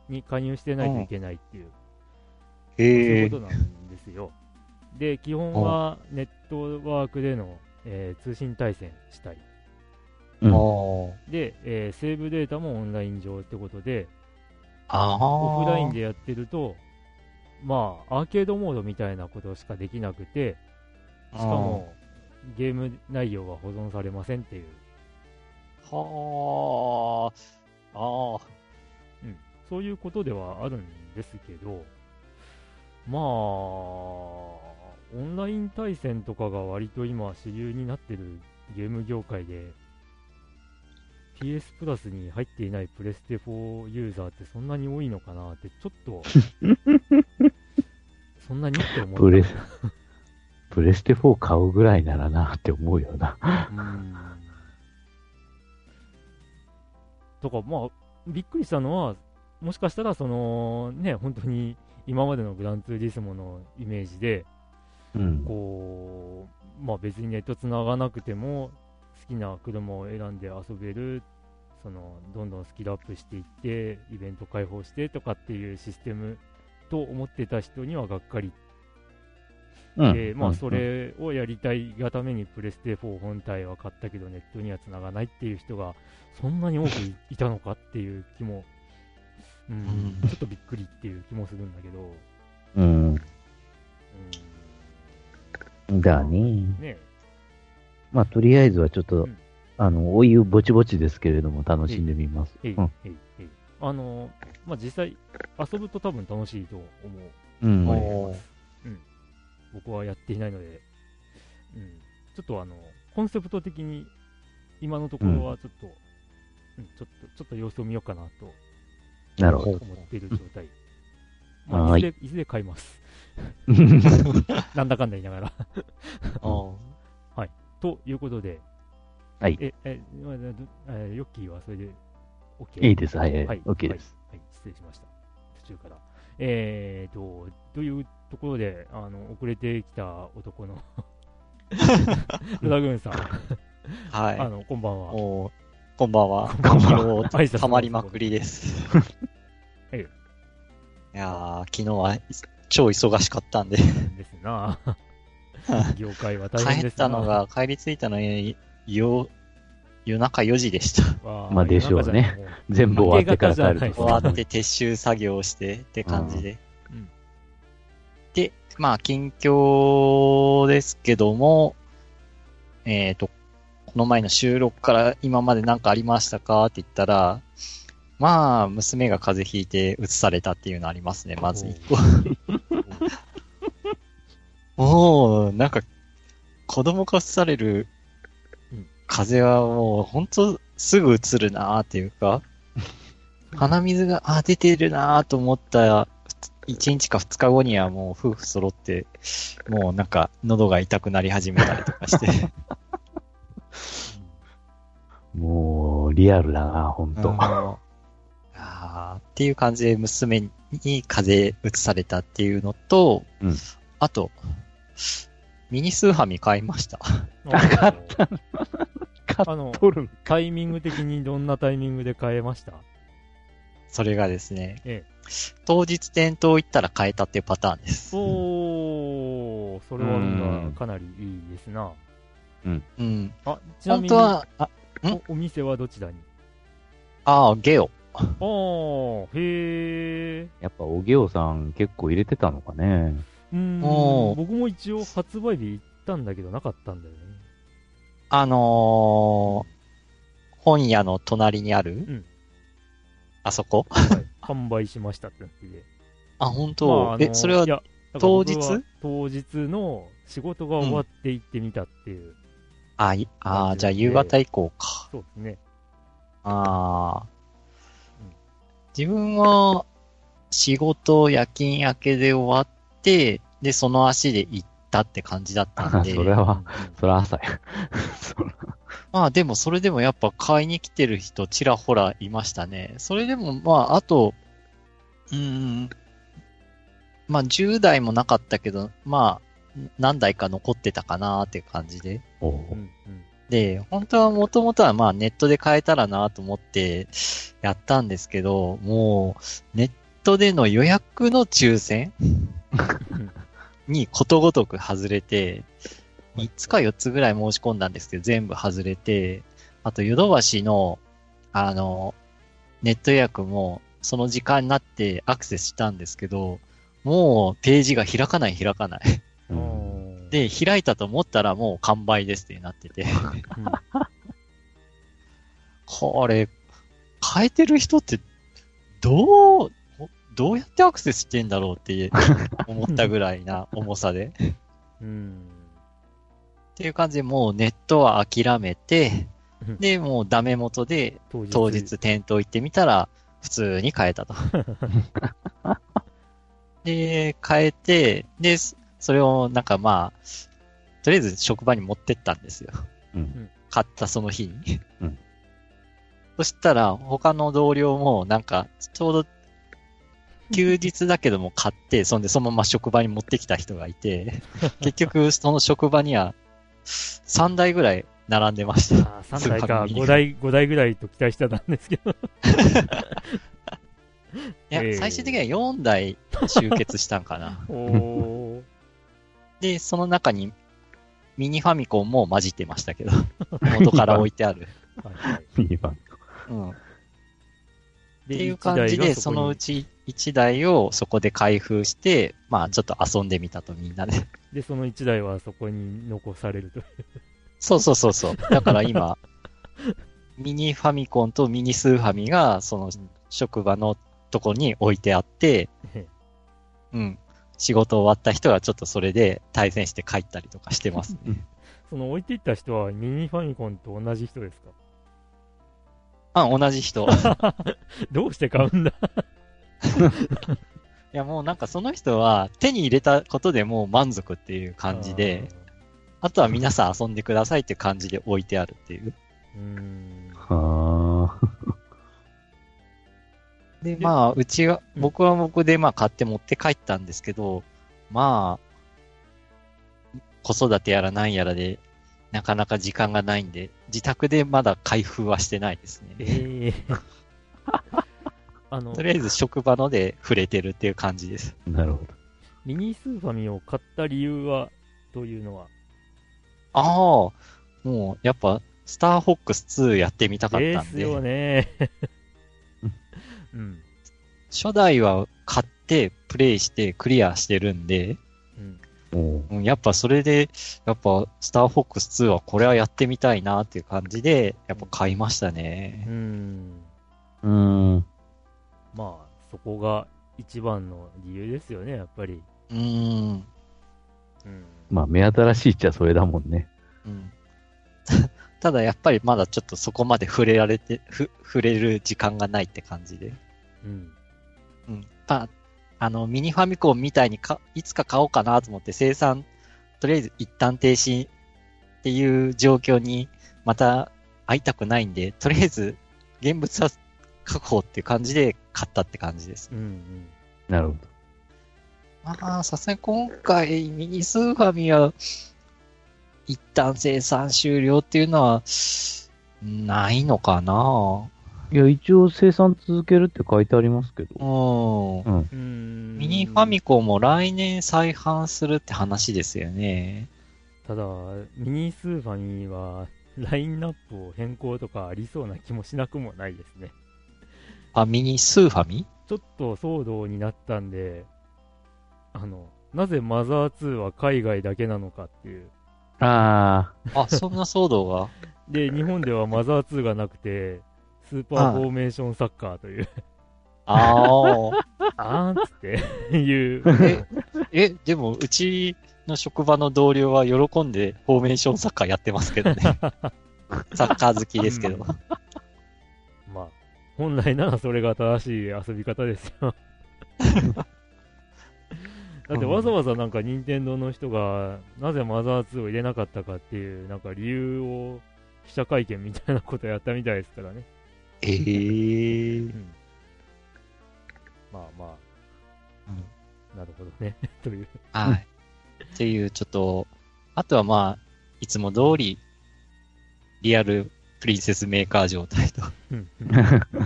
に加入してないといけないっていう、えー、そういうことなんですよ。で基本はネットワークでの、えー、通信対戦したい、うん、で、えー、セーブデータもオンライン上ってことで、あオフラインでやってるとまあアーケードモードみたいなことしかできなくて、しかもゲーム内容は保存されませんっていう。はあ、ああ、うん、そういうことではあるんですけど、まあオンライン対戦とかが割と今主流になってるゲーム業界で ピーエス プラスに入っていないプレステフォーユーザーってそんなに多いのかなってちょっとそんなにって思ったプレステフォー買うぐらいならなって思うよな。うーんとか、まあびっくりしたのはもしかしたらそのね本当に今までのグランツーリスモのイメージで、うん、こうまあ別にネットつながなくても好きな車を選んで遊べる、そのどんどんスキルアップしていってイベント開放してとかっていうシステムと思ってた人にはがっかり。で、うん、まあそれをやりたいがためにプレステフォー本体は買ったけどネットには繋がないっていう人がそんなに多くいたのかっていう気も、うん、ちょっとびっくりっていう気もするんだけど、うん、うん、だねーね。まあとりあえずはちょっと、うん、あのお湯ぼちぼちですけれども楽しんでみます。えい、うん、えい、えい、あのまあ実際遊ぶと多分楽しいと思う。うん。思います。うん。僕はやっていないので、うん、ちょっとあのコンセプト的に今のところはちょっと、うんうん、ちょっとちょっと様子を見ようかなと、なるほど思っている状態。まあ、はい、いずれいずれ買います。なんだかんだ言いながらあ。はい。ということで、はい。えええヨッキーはそれで OK。いいです、はい、はい、OK です、はいはい。失礼しました。途中から。えーとというところであの遅れてきた男のロダグーンさんはいあのこんばんはおこんばんはこんばんは挨拶たまりまくりです、はい、いやー昨日は超忙しかったんでですな業界は大変ですな。帰ったのが帰り着いたのによ夜中よじでした。まあでしょうね。全部終わってから帰ると。終わって撤収作業をしてって感じで。うん、で、まあ近況ですけども、えっと、この前の収録から今まで何かありましたかって言ったら、まあ娘が風邪ひいて移されたっていうのありますね、まずいっこ。おー、なんか子供が移される風邪はもうほんとすぐ移るなーっていうか、鼻水があ出てるなーと思ったいちにちかふつかごにはもう夫婦揃ってもうなんか喉が痛くなり始めたりとかしてもうリアルだな本当、うん、ああっていう感じで娘に風邪移されたっていうのと、うん、あとミニスーハミ買いました買ったのあのタイミング的にどんなタイミングで買えました？それがですね、ええ、当日店頭行ったら買えたっていうパターンです。おー、それはかなりいいですな。うん、うん、あ、ちなみに本当はあお, お店はどちらに？ああ、ゲオ。ああ、へえ。やっぱおゲオさん結構入れてたのかね。うーん、僕も一応発売日行ったんだけどなかったんだよね。あのー、本屋の隣にある、うん、あそこ、はい、販売しましたってなってて。あ、本当、まああのー、え、それは当日？当日の仕事が終わって行ってみたっていう。うん、ああ、じゃあ夕方以降か。そうですね。ああ、うん。自分は仕事夜勤明けで終わって、で、その足で行ったって感じだったんで。それは、それは朝や。まあでもそれでもやっぱ買いに来てる人ちらほらいましたね。それでもまああと、うーん、まあじゅう代もなかったけど、まあ、何台か残ってたかなーって感じで。おで、本当はもともとはまあネットで買えたらなと思ってやったんですけど、もうネットでの予約の抽選にことごとく外れて、みっつかよっつぐらい申し込んだんですけど、全部外れて、あとヨドバシの、あの、ネット予約もその時間になってアクセスしたんですけど、もうページが開かない開かない。で、開いたと思ったらもう完売ですってなってて、うん。これ、変えてる人って、どう、どうやってアクセスしてんだろうって思ったぐらいな重さで。うん、っていう感じで、もうネットは諦めて、で、もうダメ元で当日店頭行ってみたら、普通に変えたと。で、変えて、で、それをなんかまあ、とりあえず職場に持ってったんですよ。うん、買ったその日に。うん、そしたら他の同僚もなんかちょうど休日だけども買って、そんでそのまま職場に持ってきた人がいて、結局その職場にはさんだいぐらい並んでました。あ、さんだいか、ごだい、ごだいぐらいと期待してたんですけど。いや、えー、最終的にはよんだい集結したんかな。おー。で、その中にミニファミコンも混じってましたけど、元から置いてある。ミニファミコン。うん。っていう感じで、そのうちいちだいをそこで開封して、まあちょっと遊んでみたとみんなで。で、そのいちだいはそこに残されるという。そうそうそうそう。だから今、ミニファミコンとミニスーファミが、その職場のとこに置いてあって、うん。仕事終わった人はちょっとそれで対戦して帰ったりとかしてますね。その置いていった人はミニファミコンと同じ人ですか？あ、同じ人。どうして買うんだ。いや、もうなんかその人は手に入れたことでもう満足っていう感じで、あ, あとは皆さん遊んでくださいっていう感じで置いてあるっていう。うーん、はあ。で、まあ、うちは、僕は僕で、まあ、買って持って帰ったんですけど、まあ、子育てやらなんやらで、なかなか時間がないんで、自宅でまだ開封はしてないですね。えー、あのとりあえず職場ので触れてるっていう感じです。なるほど。ミニスーファミを買った理由は、というのは？ああ、もう、やっぱ、スターフォックスツーやってみたかったんで。ですよね。うん、初代は買ってプレイしてクリアしてるんで、うん、やっぱそれでやっぱスターフォックスツーはこれはやってみたいなっていう感じでやっぱ買いましたね。うん、うん、まあそこが一番の理由ですよね、やっぱり。うん、うん、まあ目新しいっちゃそれだもんね。うんただやっぱりまだちょっとそこまで触れられて、ふ触れる時間がないって感じで。うん。うん。まあ、あのミニファミコンみたいにかいつか買おうかなと思って生産とりあえず一旦停止っていう状況にまた会いたくないんで、とりあえず現物は確保っていう感じで買ったって感じです。うんうん、なるほど。まあさすがに今回ミニスーファミは一旦生産終了っていうのはないのかな。いや一応生産続けるって書いてありますけど、うんうん、ミニファミコンも来年再販するって話ですよね。ただミニスーファミはラインナップを変更とかありそうな気もしなくもないですね。あ、ミニスーファミ？ちょっと騒動になったんで、あのなぜマザーツーは海外だけなのかっていう。ああ、そんな騒動が。で日本ではマザーツーがなくて。スーパーフォーメーションサッカーというあーあーっていうえ, えでもうちの職場の同僚は喜んでフォーメーションサッカーやってますけどねサッカー好きですけど、うん、まあ本来ならそれが正しい遊び方ですよだってわざわざなんか任天堂の人がなぜマザーツーを入れなかったかっていうなんか理由を記者会見みたいなことやったみたいですからね。えーうん、まあまあ、うん、なるほどねというはいっていうちょっとあとはまあいつも通りリアルプリンセスメーカー状態と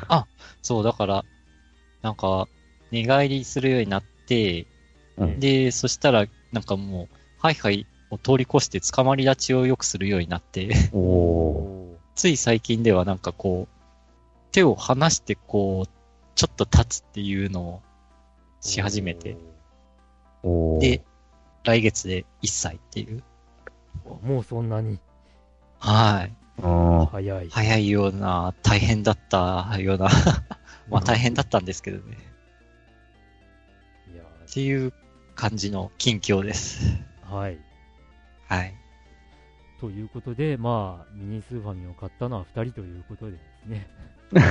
あそうだからなんか寝返りするようになって、うん、でそしたらなんかもうハイハイを通り越してつかまり立ちをよくするようになっておつい最近ではなんかこう手を離してこうちょっと立つっていうのをし始めて、おで来月でいっさいっていう。もうそんなに。はい。あ早い。早いような大変だったようなまあ大変だったんですけどね。いやっていう感じの近況です。はいはい。ということでまあミニスーファミを買ったのはふたりということでですね。うん、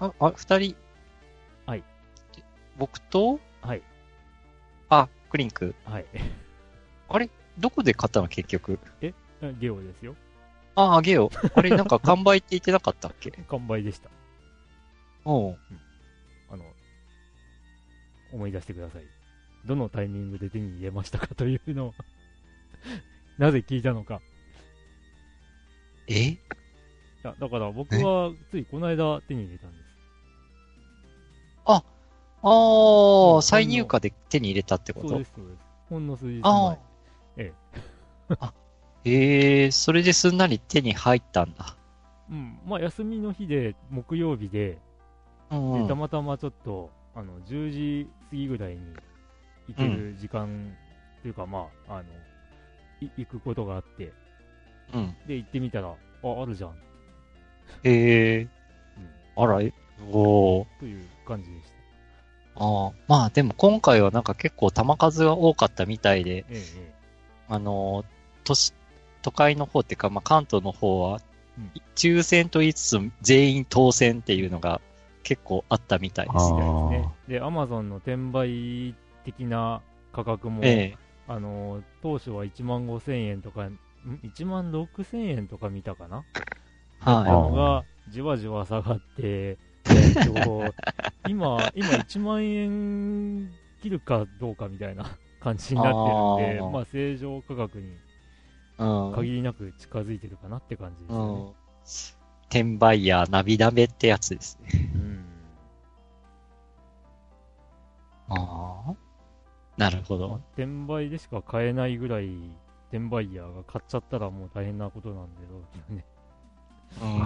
あ、あ、二人。はい。僕とはい。あ、クリンク。はい。あれどこで買ったの結局。えゲオですよ。ああ、ゲオ。あれなんか完売って言ってなかったっけ完売でした。おう、うん。あの、思い出してください。どのタイミングで手に入れましたかというのを。なぜ聞いたのか。えいやだから僕はついこの間手に入れたんです。あ、ああ、再入荷で手に入れたってこと？そうですそうです。ほんの数日前。あ、ええ、あ、ええ、それですんなり手に入ったんだ。うん、まあ休みの日で木曜日で、うん、でたまたまちょっとあのじゅうじ過ぎぐらいに行ける時間、うん、というかまああの行くことがあって、うん、で行ってみたらああるじゃん。へえー、うん、あらえおーという感じでした。ああ、まあでも今回はなんか結構弾数が多かったみたいで、ええ、あの都市都会の方っていうかまあ関東の方は、うん、抽選と言いつつ全員当選っていうのが結構あったみたいですね。で、アマゾンの転売的な価格も、ええ、あの当初はいちまんごせんえんとかいちまんろくせんえんとか見たかな。はい、のがじわじわ下がって、今、今いちまんえん切るかどうかみたいな感じになってるんで、あまあ、正常価格に限りなく近づいてるかなって感じですね。うん、転売や涙目ってやつですね。うん、ああ、なるほど、まあ。転売でしか買えないぐらい、転売ヤーが買っちゃったらもう大変なことなんでどうですかね。うんうん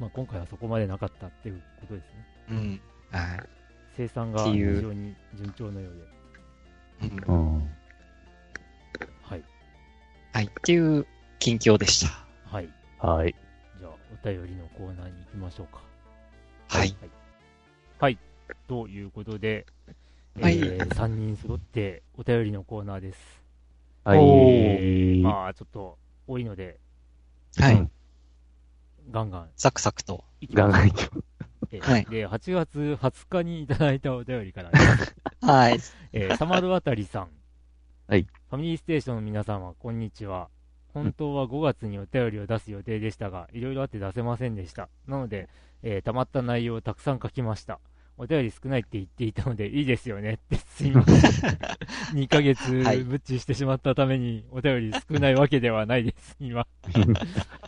まあ、今回はそこまでなかったっていうことですね、うん、はい生産が非常に順調のようで、うんうん、はいはいっていう近況でした。はいはいじゃあお便りのコーナーに行きましょうか。はいはい、はい、ということで、はいえー、さんにん揃ってお便りのコーナーです。はいーまあちょっと多いのではい、うん、ガンガンサクサクとガンガンいきますえーはい、ではちがつはつかにいただいたお便りからですはい、えー、サマルあたりさん、はい、ファミリーステーションの皆様こんにちは。本当はごがつにお便りを出す予定でしたが、いろいろあって出せませんでした。なので、えー、溜まった内容をたくさん書きました。お便り少ないって言っていたのでいいですよねってすいません。にかげつブッチしてしまったためにお便り少ないわけではないです。今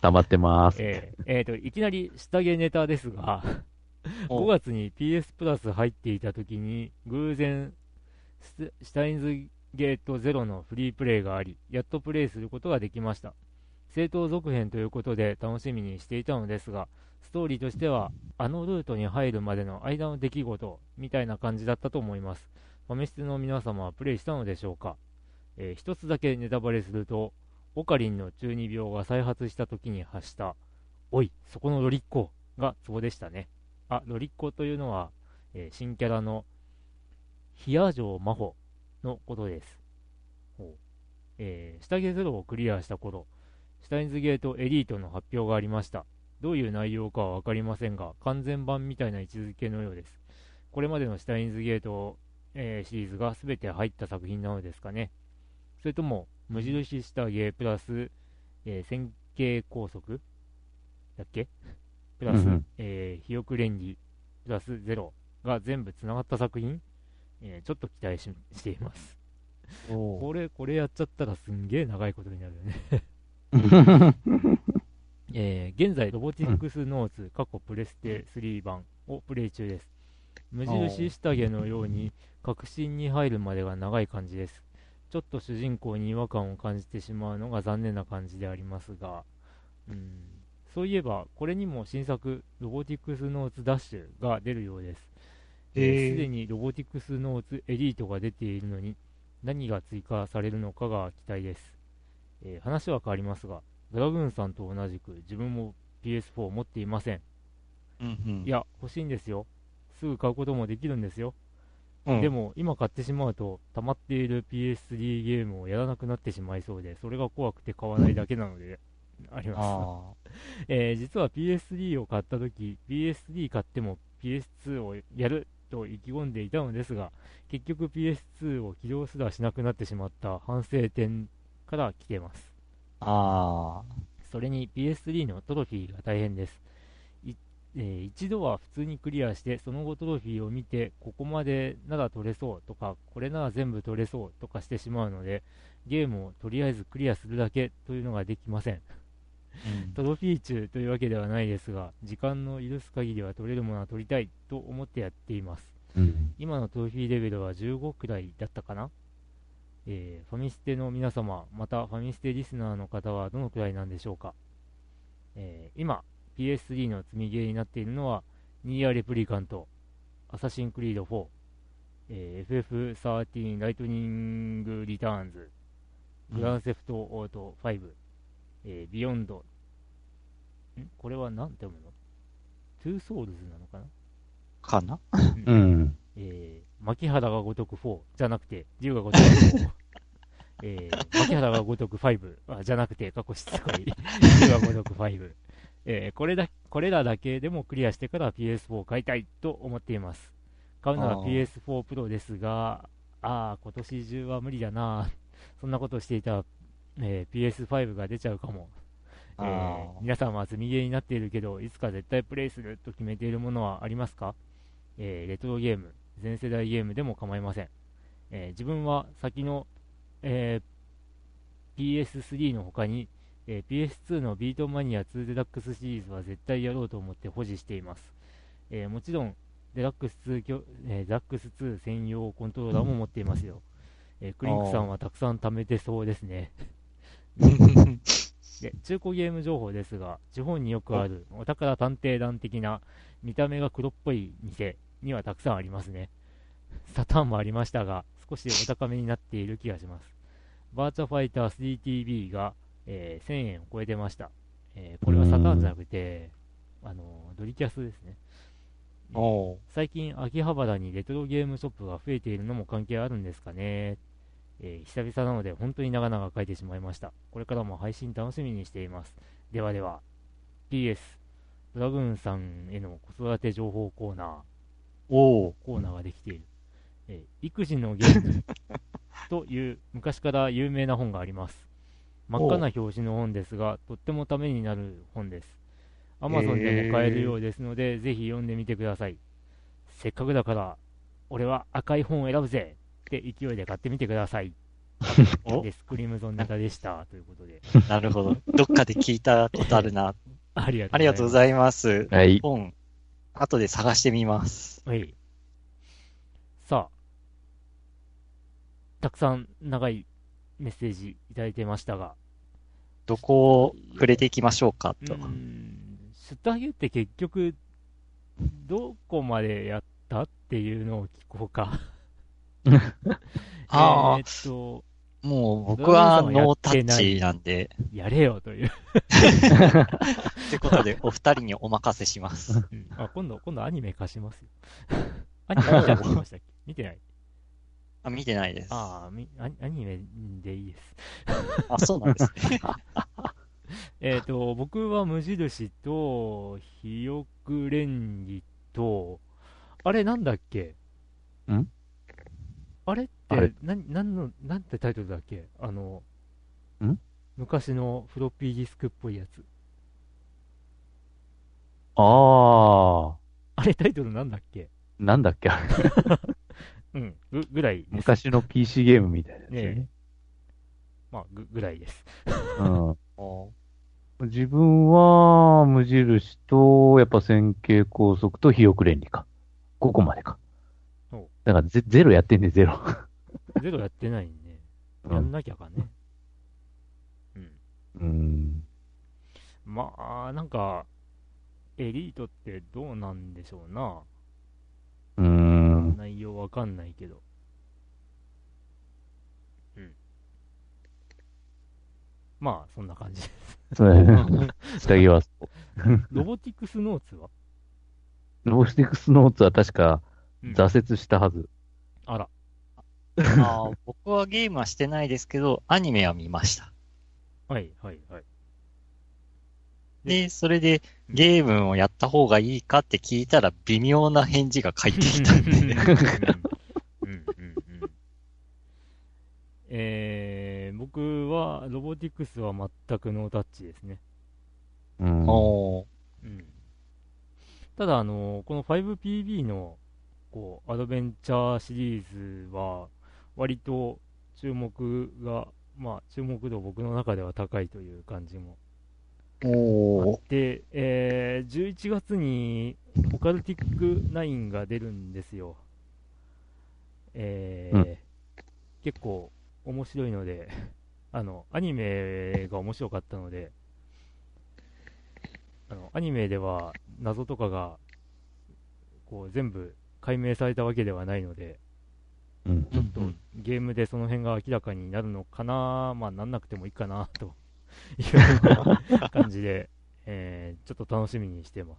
溜まってます。えー、えーといきなり下げネタですが、ごがつに ピーエス プラス入っていた時に偶然ス、シュタインズゲートゼロのフリープレイがあり、やっとプレイすることができました。正当続編ということで楽しみにしていたのですが、ストーリーとしてはあのルートに入るまでの間の出来事みたいな感じだったと思います。ファミステの皆様はプレイしたのでしょうか。えー、一つだけネタバレすると、オカリンの中二病が再発した時に発したおいそこのロリッコがツボでしたね。あ、ロリッコというのは、えー、新キャラのヒアジョウマホのことです。お、えー、下着ゼロをクリアした頃、シュタインズゲートエリートの発表がありました。どういう内容かは分かりませんが、完全版みたいな位置づけのようです。これまでのシュタインズゲート、えー、シリーズが全て入った作品なのですかね。それとも無印下着プラス、えー、線形拘束だっけプラス、うんうん、えー、肥沃連理プラスゼロが全部つながった作品、えー、ちょっと期待 し, しています。おこれこれやっちゃったらすんげえ長いことになるよね、えー、現在ロボティックスノーツ過去プレステスリー版をプレイ中です。無印下着のように確信に入るまでが長い感じです。ちょっと主人公に違和感を感じてしまうのが残念な感じでありますが、うん、そういえばこれにも新作ロボティックスノーツダッシュが出るようです。すで、えーえー、にロボティクスノーツエリートが出ているのに何が追加されるのかが期待です。えー、話は変わりますが、ドラグーンさんと同じく自分も ピーエスフォー を持っていません。うんうん、いや欲しいんですよ。すぐ買うこともできるんですよ。うん、でも今買ってしまうと溜まっている ピーエススリー ゲームをやらなくなってしまいそうで、それが怖くて買わないだけなのであります、えー、実は ピーエススリー を買った時 ピーエススリー 買っても ピーエスツー をやると意気込んでいたのですが、結局 ピーエスツー を起動すらしなくなってしまった反省点から来てます。あそれに ピーエススリー のトロフィーが大変です。い、えー、一度は普通にクリアして、その後トロフィーを見てここまでなら取れそうとか、これなら全部取れそうとかしてしまうので、ゲームをとりあえずクリアするだけというのができません。うん、トロフィー中というわけではないですが、時間の許す限りは取れるものは取りたいと思ってやっています。うん、今のトロフィーレベルはじゅうごくらいだったかな。えー、ファミステの皆様、またファミステリスナーの方はどのくらいなんでしょうか。えー、今 ピーエススリー の積みゲーになっているのはニーア・レプリカント、アサシンクリードフォー、えー、エフエフサーティーン ライトニングリターンズ、グランセフトオートファイブ、えー、ビヨンド、んこれは何て読むの、トゥーソウルズなのかなかなうん、うんえー、牧原がごとくフォーじゃなくて龍がごとくフォー、えー、牧原がごとくファイブあじゃなくて過去しつこい龍がごとくファイブ、えー、これだこれらだけでもクリアしてから ピーエスフォー を買いたいと思っています。買うのは ピーエスフォー プロですが、ああ今年中は無理だな。そんなことをしていたらえー、ピーエスファイブ が出ちゃうかも。えー、皆さんは積みゲーになっているけど、いつか絶対プレイすると決めているものはありますか。えー、レトロゲーム、全世代ゲームでも構いません。えー、自分は先の、えー、ピーエススリー の他に、えー、ピーエスツー のビートマニアツーデラックスシリーズは絶対やろうと思って保持しています。えー、もちろんデラックスツー、えー、デラックスツー専用コントローラーも持っていますよ。えー、クリンクさんはたくさん貯めてそうですね。で中古ゲーム情報ですが、地方によくあるお宝探偵団的な見た目が黒っぽい店にはたくさんありますね。サターンもありましたが、少しお高めになっている気がします。バーチャファイター スリーティービー が、えー、せんえんを超えてました。えー、これはサターンじゃなくて、あのドリキャスですね。お最近秋葉原にレトロゲームショップが増えているのも関係あるんですかね。えー、久々なので本当に長々書いてしまいました。これからも配信楽しみにしています。ではでは。 ピーエスドラグーンさんへの子育て情報コーナー、おーコーナーができている、えー、育児の原理という昔から有名な本があります。真っ赤な表紙の本ですがとってもためになる本です。 Amazon でも買えるようですので、えー、ぜひ読んでみてください。せっかくだから俺は赤い本を選ぶぜって勢いで買ってみてくださいです。クリムゾンネタでしたということで、なるほど、どっかで聞いたことあるなありがとうございます。はい。本、後で探してみます。はい。さあ、たくさん長いメッセージいただいてましたが、どこを触れていきましょうかと。シュタゲって結局、どこまでやったっていうのを聞こうか。ああ、えー、ともう僕はノータッチなんで。やれよという。ということで、お二人にお任せします。うん、あ、今度、今度アニメ化しますよ。アニメ見ちゃってましたっけ？見てない？あ、見てないです。ああ、み、アニメでいいです。あ、そうなんですね。えっと、僕は無印と、ひよくれんぎと、あれなんだっけ？ん？あれって何、何の、なんてタイトルだっけ？あの、ん？昔のフロッピーディスクっぽいやつ。ああ。あれタイトルなんだっけ？なんだっけあれ。うん、ぐ、ぐらいです。昔の ピーシー ゲームみたいなやつね。ねえ。まあ、ぐ、ぐらいです。うん。自分は、無印と、やっぱ線形拘束と肥沃連理か。ここまでか。だからゼ、ゼロやってんね、ゼロ。ゼロやってないね。やんなきゃかね。うん。うん。まあ、なんか、エリートってどうなんでしょうな。うーん。内容わかんないけど。うん。まあ、そんな感じです。そうですね。下着はロボティクスノーツはロボティクスノーツは確か、挫折したはず。うん、あら。ああ、僕はゲームはしてないですけど、アニメは見ました。はい、はい、はい。で、それで、ゲームをやった方がいいかって聞いたら、微妙な返事が返ってきたんで。うん、うん、うん。えー、僕は、ロボティクスは全くノータッチですね。うん。おー。うん。ただ、あの、この ファイブピービー の、こうアドベンチャーシリーズは割と注目が、まあ、注目度僕の中では高いという感じもあって、えー、じゅういちがつにオカルティックナインが出るんですよ、えーうん、結構面白いのであのアニメが面白かったのであのアニメでは謎とかがこう全部解明されたわけではないので、うん、ちょっとゲームでその辺が明らかになるのかな、まあなんなくてもいいかなという感じで、えー、ちょっと楽しみにしてます。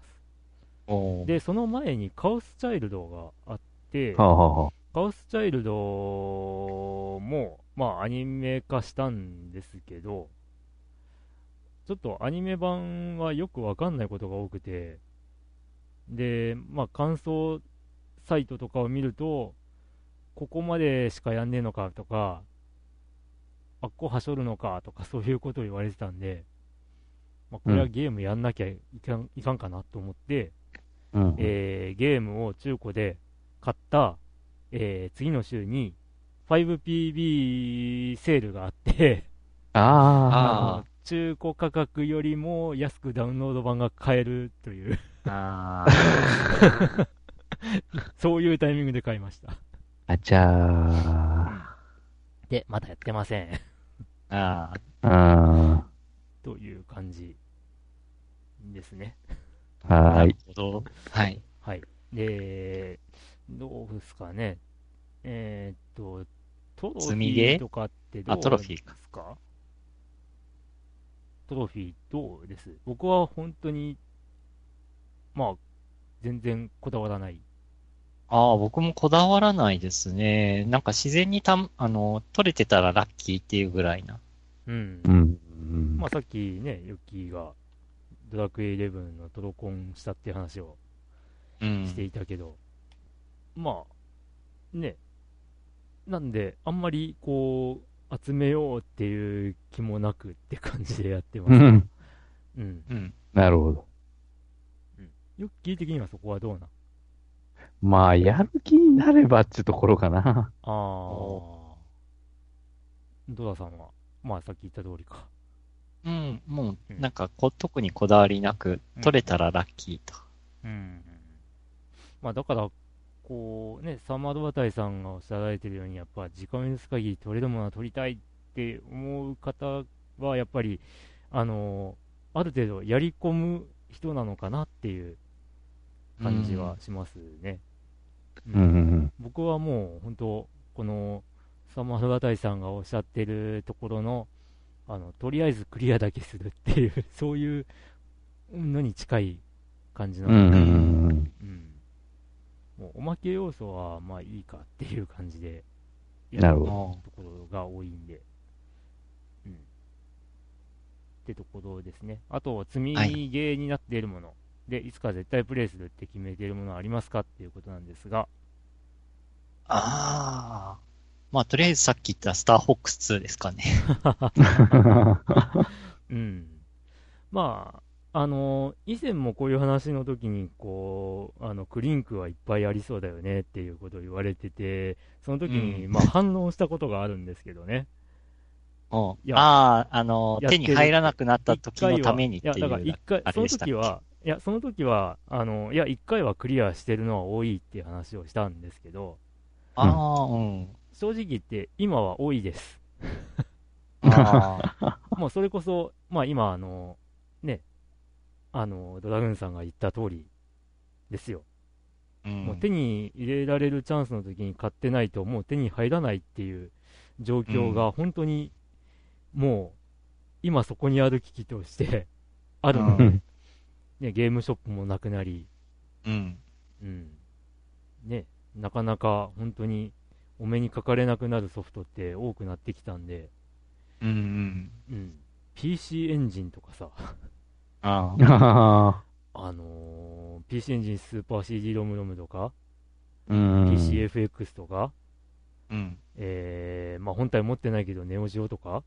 でその前にカオスチャイルドがあって、はあはあ、カオスチャイルドもまあアニメ化したんですけどちょっとアニメ版はよくわかんないことが多くてでまあ感想サイトとかを見るとここまでしかやんねえのかとかあっこはしょるのかとかそういうことを言われてたんで、まあ、これはゲームやんなきゃいかん、いかんかなと思って、うんえー、ゲームを中古で買った、えー、次の週に ファイブピービー セールがあってああ中古価格よりも安くダウンロード版が買えるというああそういうタイミングで買いました。あちゃー。で、まだやってません。あー。あー。という感じですね。はーい。なるほど。はい。はい。で、どうですかね。えー、っと、トロフィーとかってどうですか？あ、トロフィーか。トロフィーどうです？僕は本当に、まあ、全然こだわらない。ああ、僕もこだわらないですね。なんか自然にた、あの、取れてたらラッキーっていうぐらいな。うん。うん。まあさっきね、ユッキーがドラクエイレブンのトロコンしたっていう話をしていたけど、うん、まあね、なんであんまりこう集めようっていう気もなくって感じでやってます、うんうんうん、なるほど、うん、ヨッキー的にはそこはどうな？まあやる気になればってところかな。ああ。ドラさんはまあさっき言った通りか。うん、もうなんかこ、うん、特にこだわりなく取れたらラッキーと。うん。うん、まあだからこうね、サマードバタイさんがおっしゃられてるように、やっぱ時間を許す限り取れるものは取りたいって思う方はやっぱりあのー、ある程度やり込む人なのかなっていう感じはしますね。うんうんうん、僕はもう本当このサマードバタイさんがおっしゃってるところのあのとりあえずクリアだけするっていうそういうのに近い感じなので、うんうんうん、もうおまけ要素はまあいいかっていう感じでやるところが多いんで、うん、ってところですね。あと積みゲーになっているもので、いつか絶対プレイするって決めているものはありますかっていうことなんですが、ああ。まあとりあえずさっき言ったスターホックスツーですかね。うん。まああのー、以前もこういう話の時にこうあのクリンクはいっぱいありそうだよねっていうことを言われてて、その時に、うん、まあ反応したことがあるんですけどね。おういやあああのー、手に入らなくなった時のためにっていう。いやだから一回その時はいやその時はあのいや一回はクリアしてるのは多いっていう話をしたんですけど。ああうん。うん正直言って今は多いですあもうそれこそ、まあ、今あのねあのドラグーンさんが言った通りですよ、うん、もう手に入れられるチャンスの時に買ってないともう手に入らないっていう状況が本当にもう今そこにある危機としてあるので、うんね、ゲームショップもなくなり、うんうんね、なかなか本当にお目にかかれなくなるソフトって多くなってきたんで、うんうんうん、ピーシー エンジンとかさあああのー、ピーシー エンジンスーパー シーディー ロムロムとか、うん、ピーシーエフエックス とか、うんえーまあ、本体持ってないけどネオジオとか、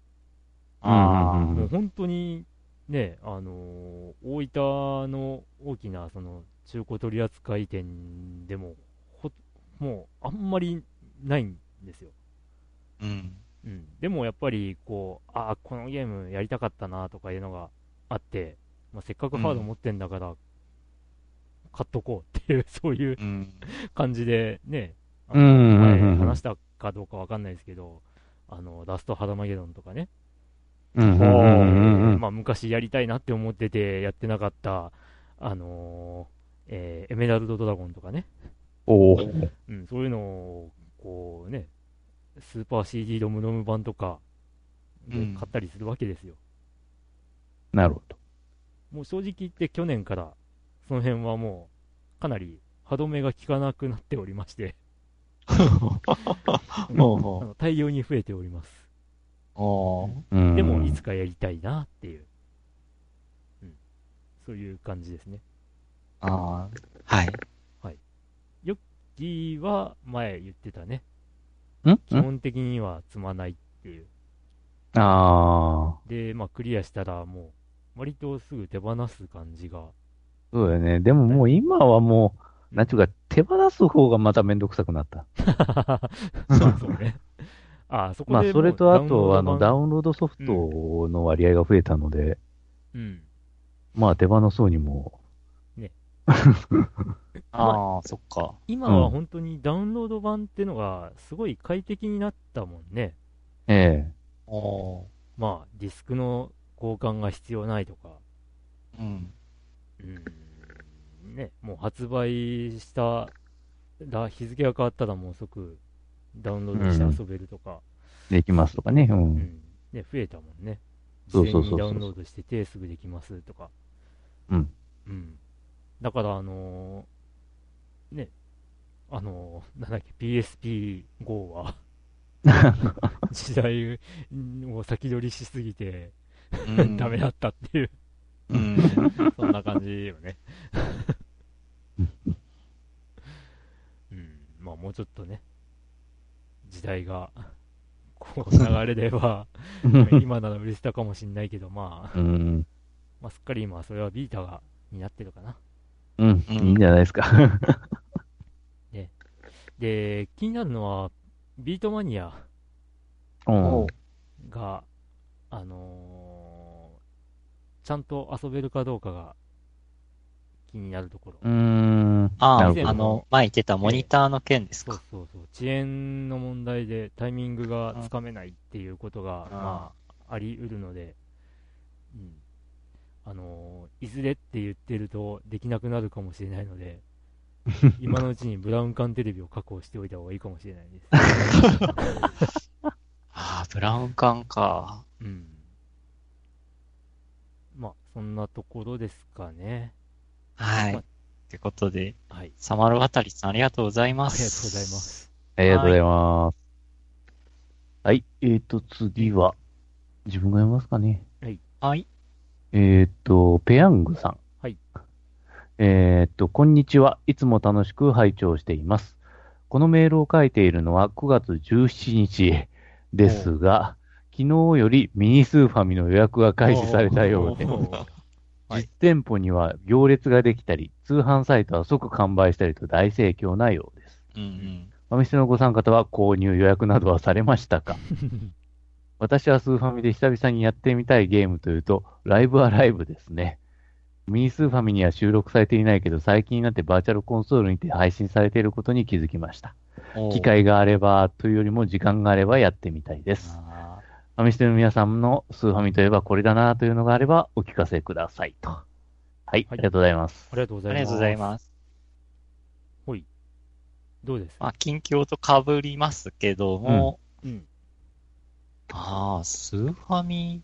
あもう本当にね、あのー、大分の大きなその中古取扱い店でもほもうあんまりないんですよ、うんうん、でもやっぱりこうあこのゲームやりたかったなとかいうのがあって、まあ、せっかくハード持ってんだから買っとこうっていうそういう、うん、感じでねあの、うんうんうん、話したかどうかわかんないですけどあのラストハダマゲドンとかね、うんうんまあ、昔やりたいなって思っててやってなかったあのーえー、エメラルドドラゴンとかねお、うん、そういうのをこうね、スーパー シーディー ロムロム版とかで買ったりするわけですよ、うん、なるほど。もう正直言って去年からその辺はもうかなり歯止めが効かなくなっておりましてもうもうあの大量に増えております。あでもいつかやりたいなっていう、うん、そういう感じですね。あはいG は前言ってたね。ん？基本的には積まないっていう。ああ。で、まあクリアしたらもう割とすぐ手放す感じが。そうだよね。でももう今はもうなんていうか手放す方がまためんどくさくなった。そうそうね。ああそこで。まあそれとあとあのダウンロードソフトの割合が増えたので。うん。まあ手放そうにも。ああそっか今は本当にダウンロード版ってのがすごい快適になったもんね。ええあまあディスクの交換が必要ないとかうん、うん、ねもう発売したら日付が変わったらもう即ダウンロードして遊べるとか、うん、できますとかねうん、うん、ね増えたもんね。事前にダウンロードしててすぐできますとかうんうんだからあのー、ね、あのー、なんだっけ ピーエスピーファイブ は時代を先取りしすぎてダメだったっていううん、そんな感じよね、うん、まあもうちょっとね時代がこう流れれば今なら売れてたかもしんないけど、まあ、うん、まあすっかり今それはビータがになってるかな。うん、うん、いいんじゃないですかで, で気になるのはビートマニアがあのー、ちゃんと遊べるかどうかが気になるところ。うーん、ああの前言ってたモニターの件ですか。そうそうそう、遅延の問題でタイミングがつかめないっていうことが、うん、まああり得るので、うん、あのー、いずれって言ってるとできなくなるかもしれないので今のうちにブラウン管テレビを確保しておいた方がいいかもしれないですああ、ブラウン管か。うん。まあ、そんなところですかね。はい。と、まあ、いうことで、はい、サマルワタリさんありがとうございます。ありがとうございます。ありがとうございます。はい。えーと、次は、自分が読みますかね。はい。はい。えーと、ペヤングさん。はい。えーと、こんにちは。いつも楽しく拝聴しています。このメールを書いているのはくがつじゅうしちにち。ですが、昨日よりミニスーファミの予約が開始されたようで、実店舗には行列ができたり、通販サイトは即完売したりと大盛況なようです。うんうん、お店のご参加方は購入予約などはされましたか？私はスーファミで久々にやってみたいゲームというと、ライブはライブですね。ミニスーファミには収録されていないけど、最近になってバーチャルコンソールにて配信されていることに気づきました。機会があればというよりも時間があればやってみたいです。ファミステの皆さんのスーファミといえばこれだなというのがあればお聞かせくださいと。はい、はい、ありがとうございます。ありがとうございます。ありがとうございます。ほい、どうですか。まあ、近況とかぶりますけども、うんうん、ああ、スーファミ、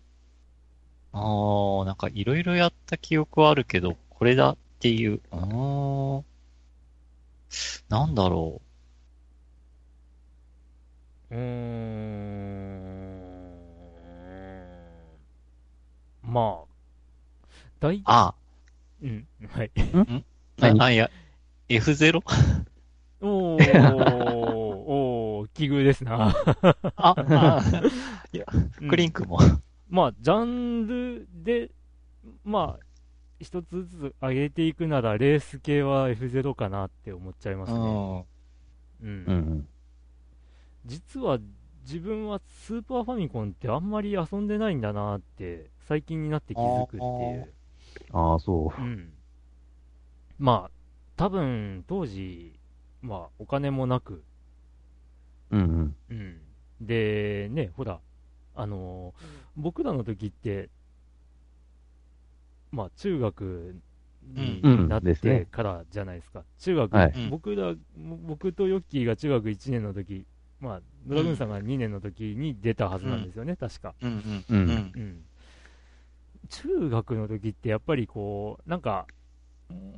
ああ、なんかいろいろやった記憶はあるけど、これだっていう、うーん、なんだろう、うーん、まあ大体、ああ、うん、はい、んあ、いや エフゼロ おーおー、奇遇ですなああいや、クリンクも、うん、まあジャンルでまあ一つずつ上げていくならレース系は エフゼロ かなって思っちゃいますね。うん、うん、実は自分はスーパーファミコンってあんまり遊んでないんだなって最近になって気づくっていう。ああ、そう、うん、まあ多分当時、まあ、お金もなく、うんうんうん、でね、ほら、あのー、僕らの時ってまあ中学になってからじゃないですか、うんうんですね、中学、はい、僕ら、僕とヨッキーが中学いちねんの時、まあ、ドラグーンさんがにねんの時に出たはずなんですよね、うん、確か、うんうんうんうん、中学の時ってやっぱりこうなんか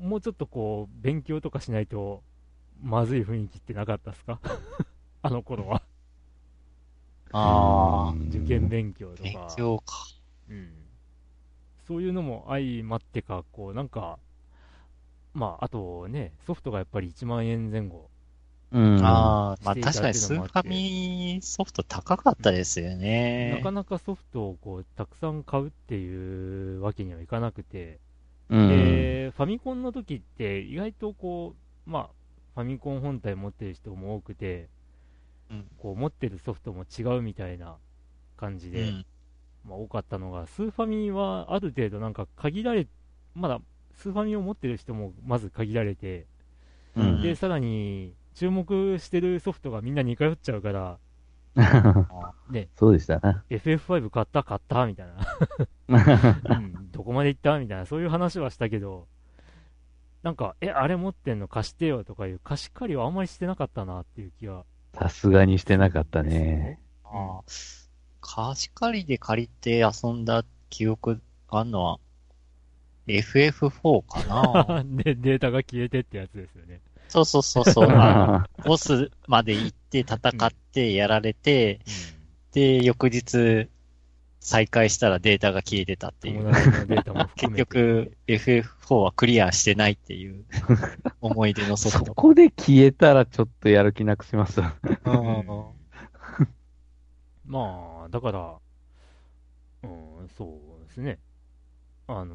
もうちょっとこう勉強とかしないとまずい雰囲気ってなかったですかあの頃はあ受験勉強とか勉強か、うん、そういうのも相まってか、こうなんかまああとね、ソフトがやっぱりいちまんえんぜんご、うん、ああ、まあ確かにスーファミソフト高かったですよね、うん、なかなかソフトをこうたくさん買うっていうわけにはいかなくて、うん、でファミコンの時って意外とこう、まあ、ファミコン本体持ってる人も多くて、うん、こう持ってるソフトも違うみたいな感じで、うん、まあ、多かったのが、スーファミはある程度なんか限られ、まだスーファミを持ってる人もまず限られて、うん、でさらに注目してるソフトがみんな似通っちゃうからね、そうでしたね。 エフエフファイブ 買った買ったみたいな、うん、どこまで行ったみたいな、そういう話はしたけど、なんかえあれ持ってんの貸してよとかいう貸し借りはあんまりしてなかったなっていう気は、さすがにしてなかったね。ああ、貸し借りで借りて遊んだ記憶があるのは エフエフフォー かなでデータが消えてってやつですよね。そうそうそうそう、まあ、ボスまで行って戦ってやられて、うん、で翌日再開したらデータが消えてたっていう。データも含めて結局 エフエフフォー はクリアしてないっていう思い出のソフト。そこで消えたらちょっとやる気なくします。あまあだから、うん、そうですね。あのー、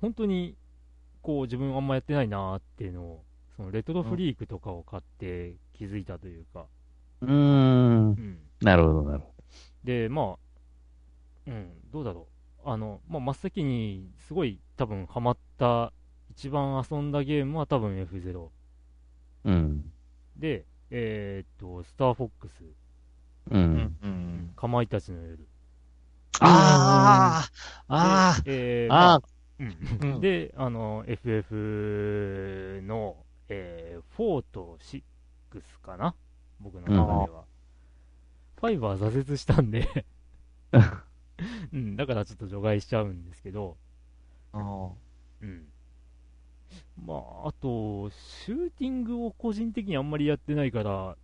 本当にこう自分あんまやってないなーっていうのをそのレトロフリークとかを買って気づいたというか。うーん。うん、なるほどなるほど。でまあ。うん、どうだろう、あの、まあ、真っ先にすごい多分ハマった一番遊んだゲームは多分 エフゼロ、うん、で、えー、っとスターフォックス、うんうん、かまいたちの夜、あー、あー、えー、あー、で、あの エフエフ の、えー、よんとろくかな、僕の中では、うん、ごは挫折したんでうん、だからちょっと除外しちゃうんですけど、あ、うん、まああとシューティングを個人的にあんまりやってないから、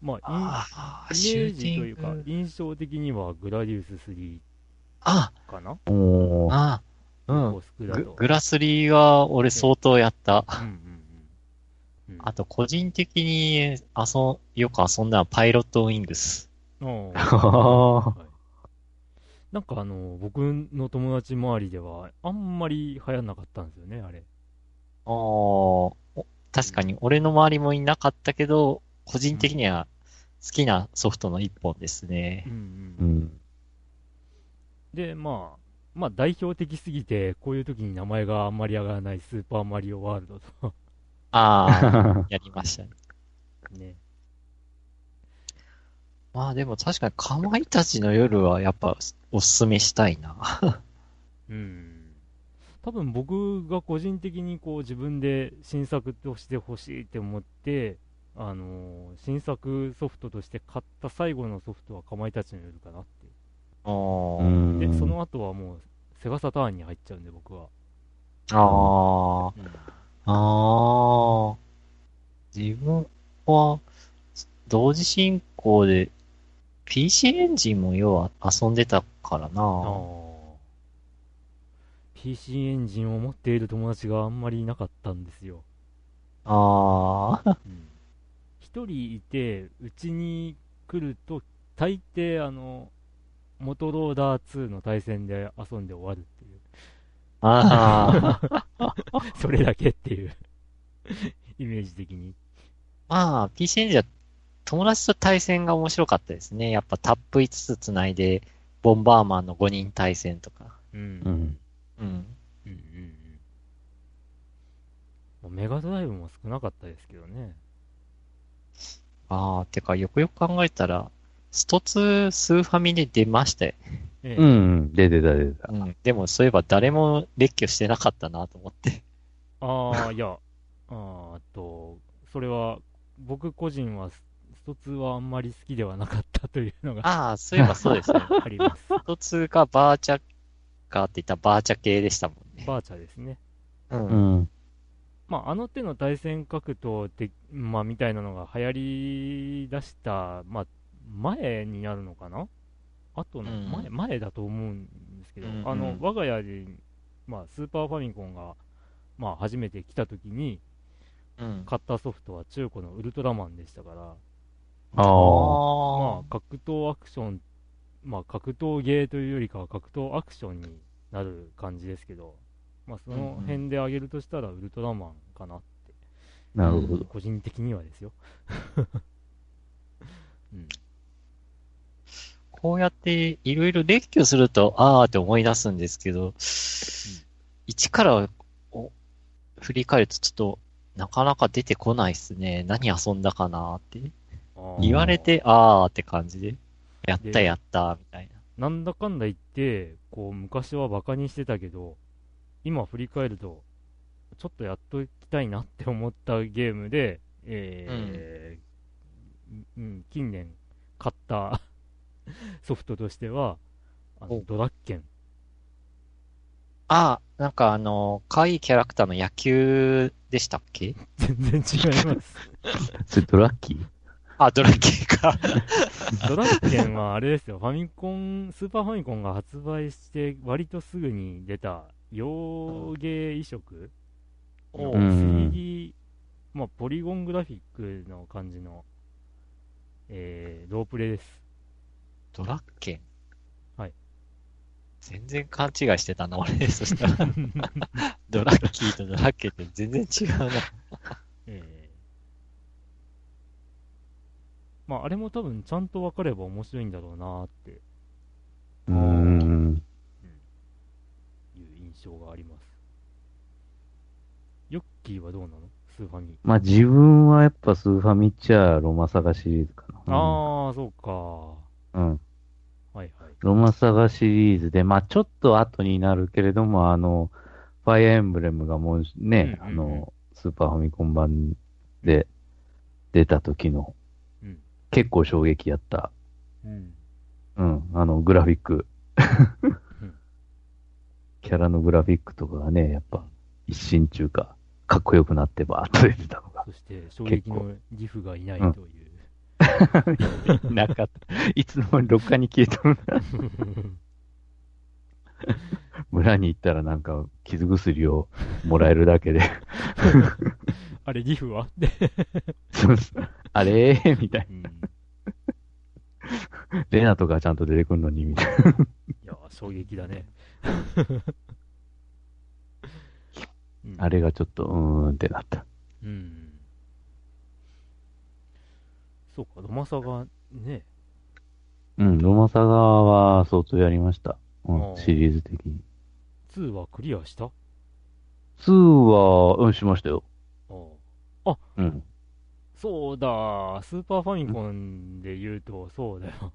まあ、あーイメージというか印象的にはグラディウススリーかな、あおあ、うん、グ, グラスリーは俺相当やった。うんうんうんうん、あと個人的にあそよく遊んだのはパイロットウィングス。なんかあの僕の友達周りではあんまり流行んなかったんですよね、あれ。ああ、確かに俺の周りもいなかったけど、うん、個人的には好きなソフトの一本ですね。うんうんうん、で、まあ、まあ代表的すぎてこういう時に名前があんまり上がらないスーパーマリオワールドとああ、やりましたね。ね、まあでも確かにかまいたちの夜はやっぱおすすめしたいな。うん。多分僕が個人的にこう自分で新作として欲しいって思って、あのー、新作ソフトとして買った最後のソフトはかまいたちの夜かなって。ああ。で、その後はもうセガサターンに入っちゃうんで僕は。ああ、うん。ああ。自分は同時進行でピーシー エンジンも要は遊んでたからなぁ。ピーシー エンジンを持っている友達があんまりいなかったんですよ。ああ。一、うん、人いて、うちに来ると、大抵あの、モトローダーツーの対戦で遊んで終わるっていう。ああ。それだけっていう、イメージ的に。まあ、ピーシー エンジンは友達と対戦が面白かったですね。やっぱタップいつつつないで、ボンバーマンのごにん対戦とか。うん。うん。うんうんうん。メガドライブも少なかったですけどね。ああ、てかよくよく考えたら、ストツースーファミで出ましたよ。ええ、うん、出てた出てた、うん。でもそういえば誰も列挙してなかったなと思って。ああ、いや、あと、それは、僕個人は、ストツーはあんまり好きではなかったというのが。ああ、そういえばそうですね。あります。ストツーかバーチャかって言ったらバーチャ系でしたもんね。バーチャですね。うん。うん、まあ、あの手の対戦格闘って、まあ、みたいなのが流行り出した、まあ、前になるのかな、あとの前、うん、前だと思うんですけど、うんうん、あの、我が家で、まあ、スーパーファミコンが、まあ、初めて来た時に、うん、買ったソフトは中古のウルトラマンでしたから、あまあ、格闘アクション、まあ、格闘ゲーというよりかは格闘アクションになる感じですけど、まあ、その辺で挙げるとしたらウルトラマンかなって、なるほど、個人的にはですよ、うん、こうやっていろいろ列挙するとあーって思い出すんですけど、うん、一から振り返るとちょっとなかなか出てこないですね。何遊んだかなって言われて、あーって感じで、やったやった、みたいな。なんだかんだ言って、こう、昔はバカにしてたけど、今振り返ると、ちょっとやっときたいなって思ったゲームで、えー、うんうん、近年買ったソフトとしては、あのドラッケン。ああ、なんかあの、可愛いキャラクターの野球でしたっけ？全然違います。それドラッキー？あ、ドラッケンか。ドラッケンはあれですよ、ファミコン、スーパーファミコンが発売して、割とすぐに出た、洋芸移植の スリーディー、まあ、ポリゴングラフィックの感じの、えー、ロープレイです。ドラッケンはい。全然勘違いしてたな、俺、そしたら。ドラッキーとドラッケンって全然違うな、えー。まあ、あれも多分ちゃんと分かれば面白いんだろうなって。うーん。いう印象があります。ヨッキーはどうなの？スーファミ。まあ、自分はやっぱスーファミっちゃロマサガシリーズかな。ああ、そうか。うん。はいはい。ロマサガシリーズで、まあ、ちょっと後になるけれども、あの、ファイアーエンブレムがもうね、うんうんうん、あの、スーパーファミコン版で出た時の、うん、結構衝撃やった。うん。うん、あの、グラフィック、うん。キャラのグラフィックとかがね、やっぱ、一新中か、かっこよくなってばーっと出てたのが。そして、衝撃のギフがいないという。うんなかった。いつの間にどっかに消えたんだ。村に行ったらなんか傷薬をもらえるだけで。あれ、ギフはそうそうあれーみたいな、うん。レナとかちゃんと出てくるのにみたいな。いや、衝撃だね、うん。あれがちょっとうーんってなった。うんそうか、ロマサガね。うん、ロマサガは相当やりました。うん、シリーズ的に。にはクリアした ?に は、うん、しましたよ。ああ。うん。そうだ、スーパーファミコンで言うと、そうだよ。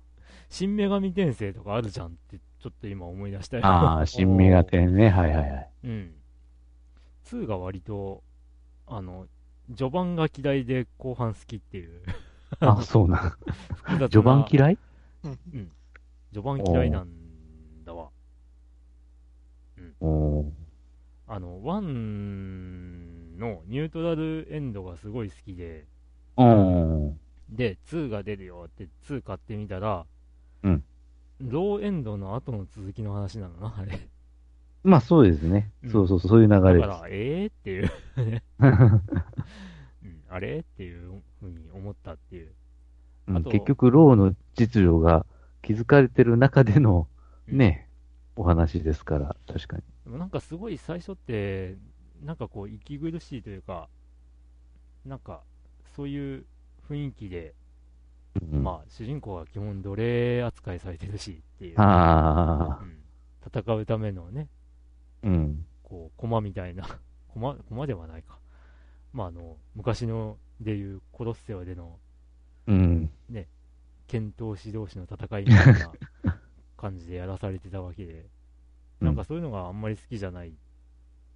新女神転生とかあるじゃんって、ちょっと今思い出したよ。ああ、新女神転生ね、はいはいはい。うん。にが割と、あの、序盤が嫌いで後半好きっていう。あ、そうな。序盤嫌い？うん。序盤嫌いなんだわ。うん。おあの、いちのニュートラルエンドがすごい好きで、で、にが出るよってに買ってみたら、うん。ローエンドの後の続きの話なのな、あれ。まあそうですね。うん、そうそうそう、そういう流れです。だから、えーっていうね。あれっていうふうに思ったっていう、うん、あと結局ローの実情が気づかれてる中でのね、うん、お話ですから。確かにでもなんかすごい最初ってなんかこう息苦しいというかなんかそういう雰囲気で、うん、まあ主人公は基本奴隷扱いされてるしっていう、あ、うん、戦うためのね、うん、こう駒みたいな駒、駒ではないか、まあ、あの昔のでいうコロッセオでの、うんね、剣闘士同士の戦いみたいな感じでやらされてたわけでなんかそういうのがあんまり好きじゃないっ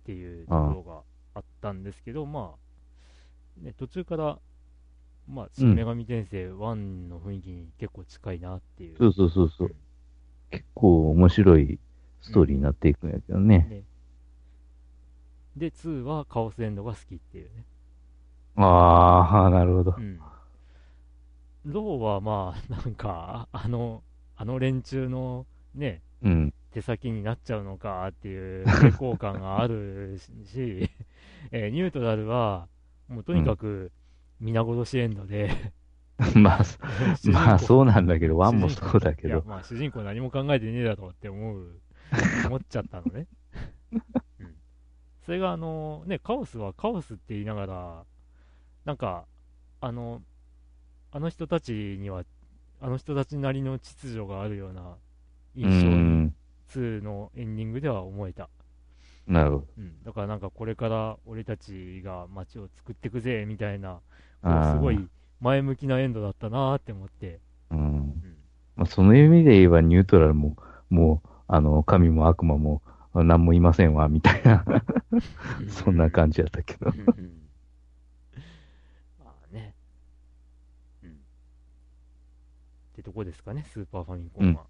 ていうところがあったんですけど、あ、まあね、途中から、まあ、新女神転生いちの雰囲気に結構近いなっていう、うん、そうそうそうそう、うん、結構面白いストーリーになっていくんやけどね、うんね、でにはカオスエンドが好きっていうね。ああ、なるほど。うん。ローはまあ、なんか、あの、あの連中のね、うん、手先になっちゃうのかっていう抵抗感があるし、えー、ニュートラルは、もうとにかく、皆殺しエンドで、まあ、まあそうなんだけど、ワンもそうだけど。いや、まあ主人公何も考えてねえだろうって思う、思っちゃったのね。うん、それがあの、ね、カオスはカオスって言いながら、なんかあのあの人たちにはあの人たちなりの秩序があるような印象ににのエンディングでは思えた。なるほど、うん、だからなんかこれから俺たちが街を作ってくぜみたいなこうすごい前向きなエンドだったなーって思って、うんうんまあ、その意味で言えばニュートラルももうあの神も悪魔も何もいませんわみたいなそんな感じやったけどとこですかね、スーパーファミコンは、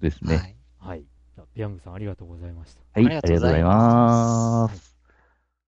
うん、ですね。はい。はい、じゃあペヤングさんありがとうございました。はい、ありがとうございます。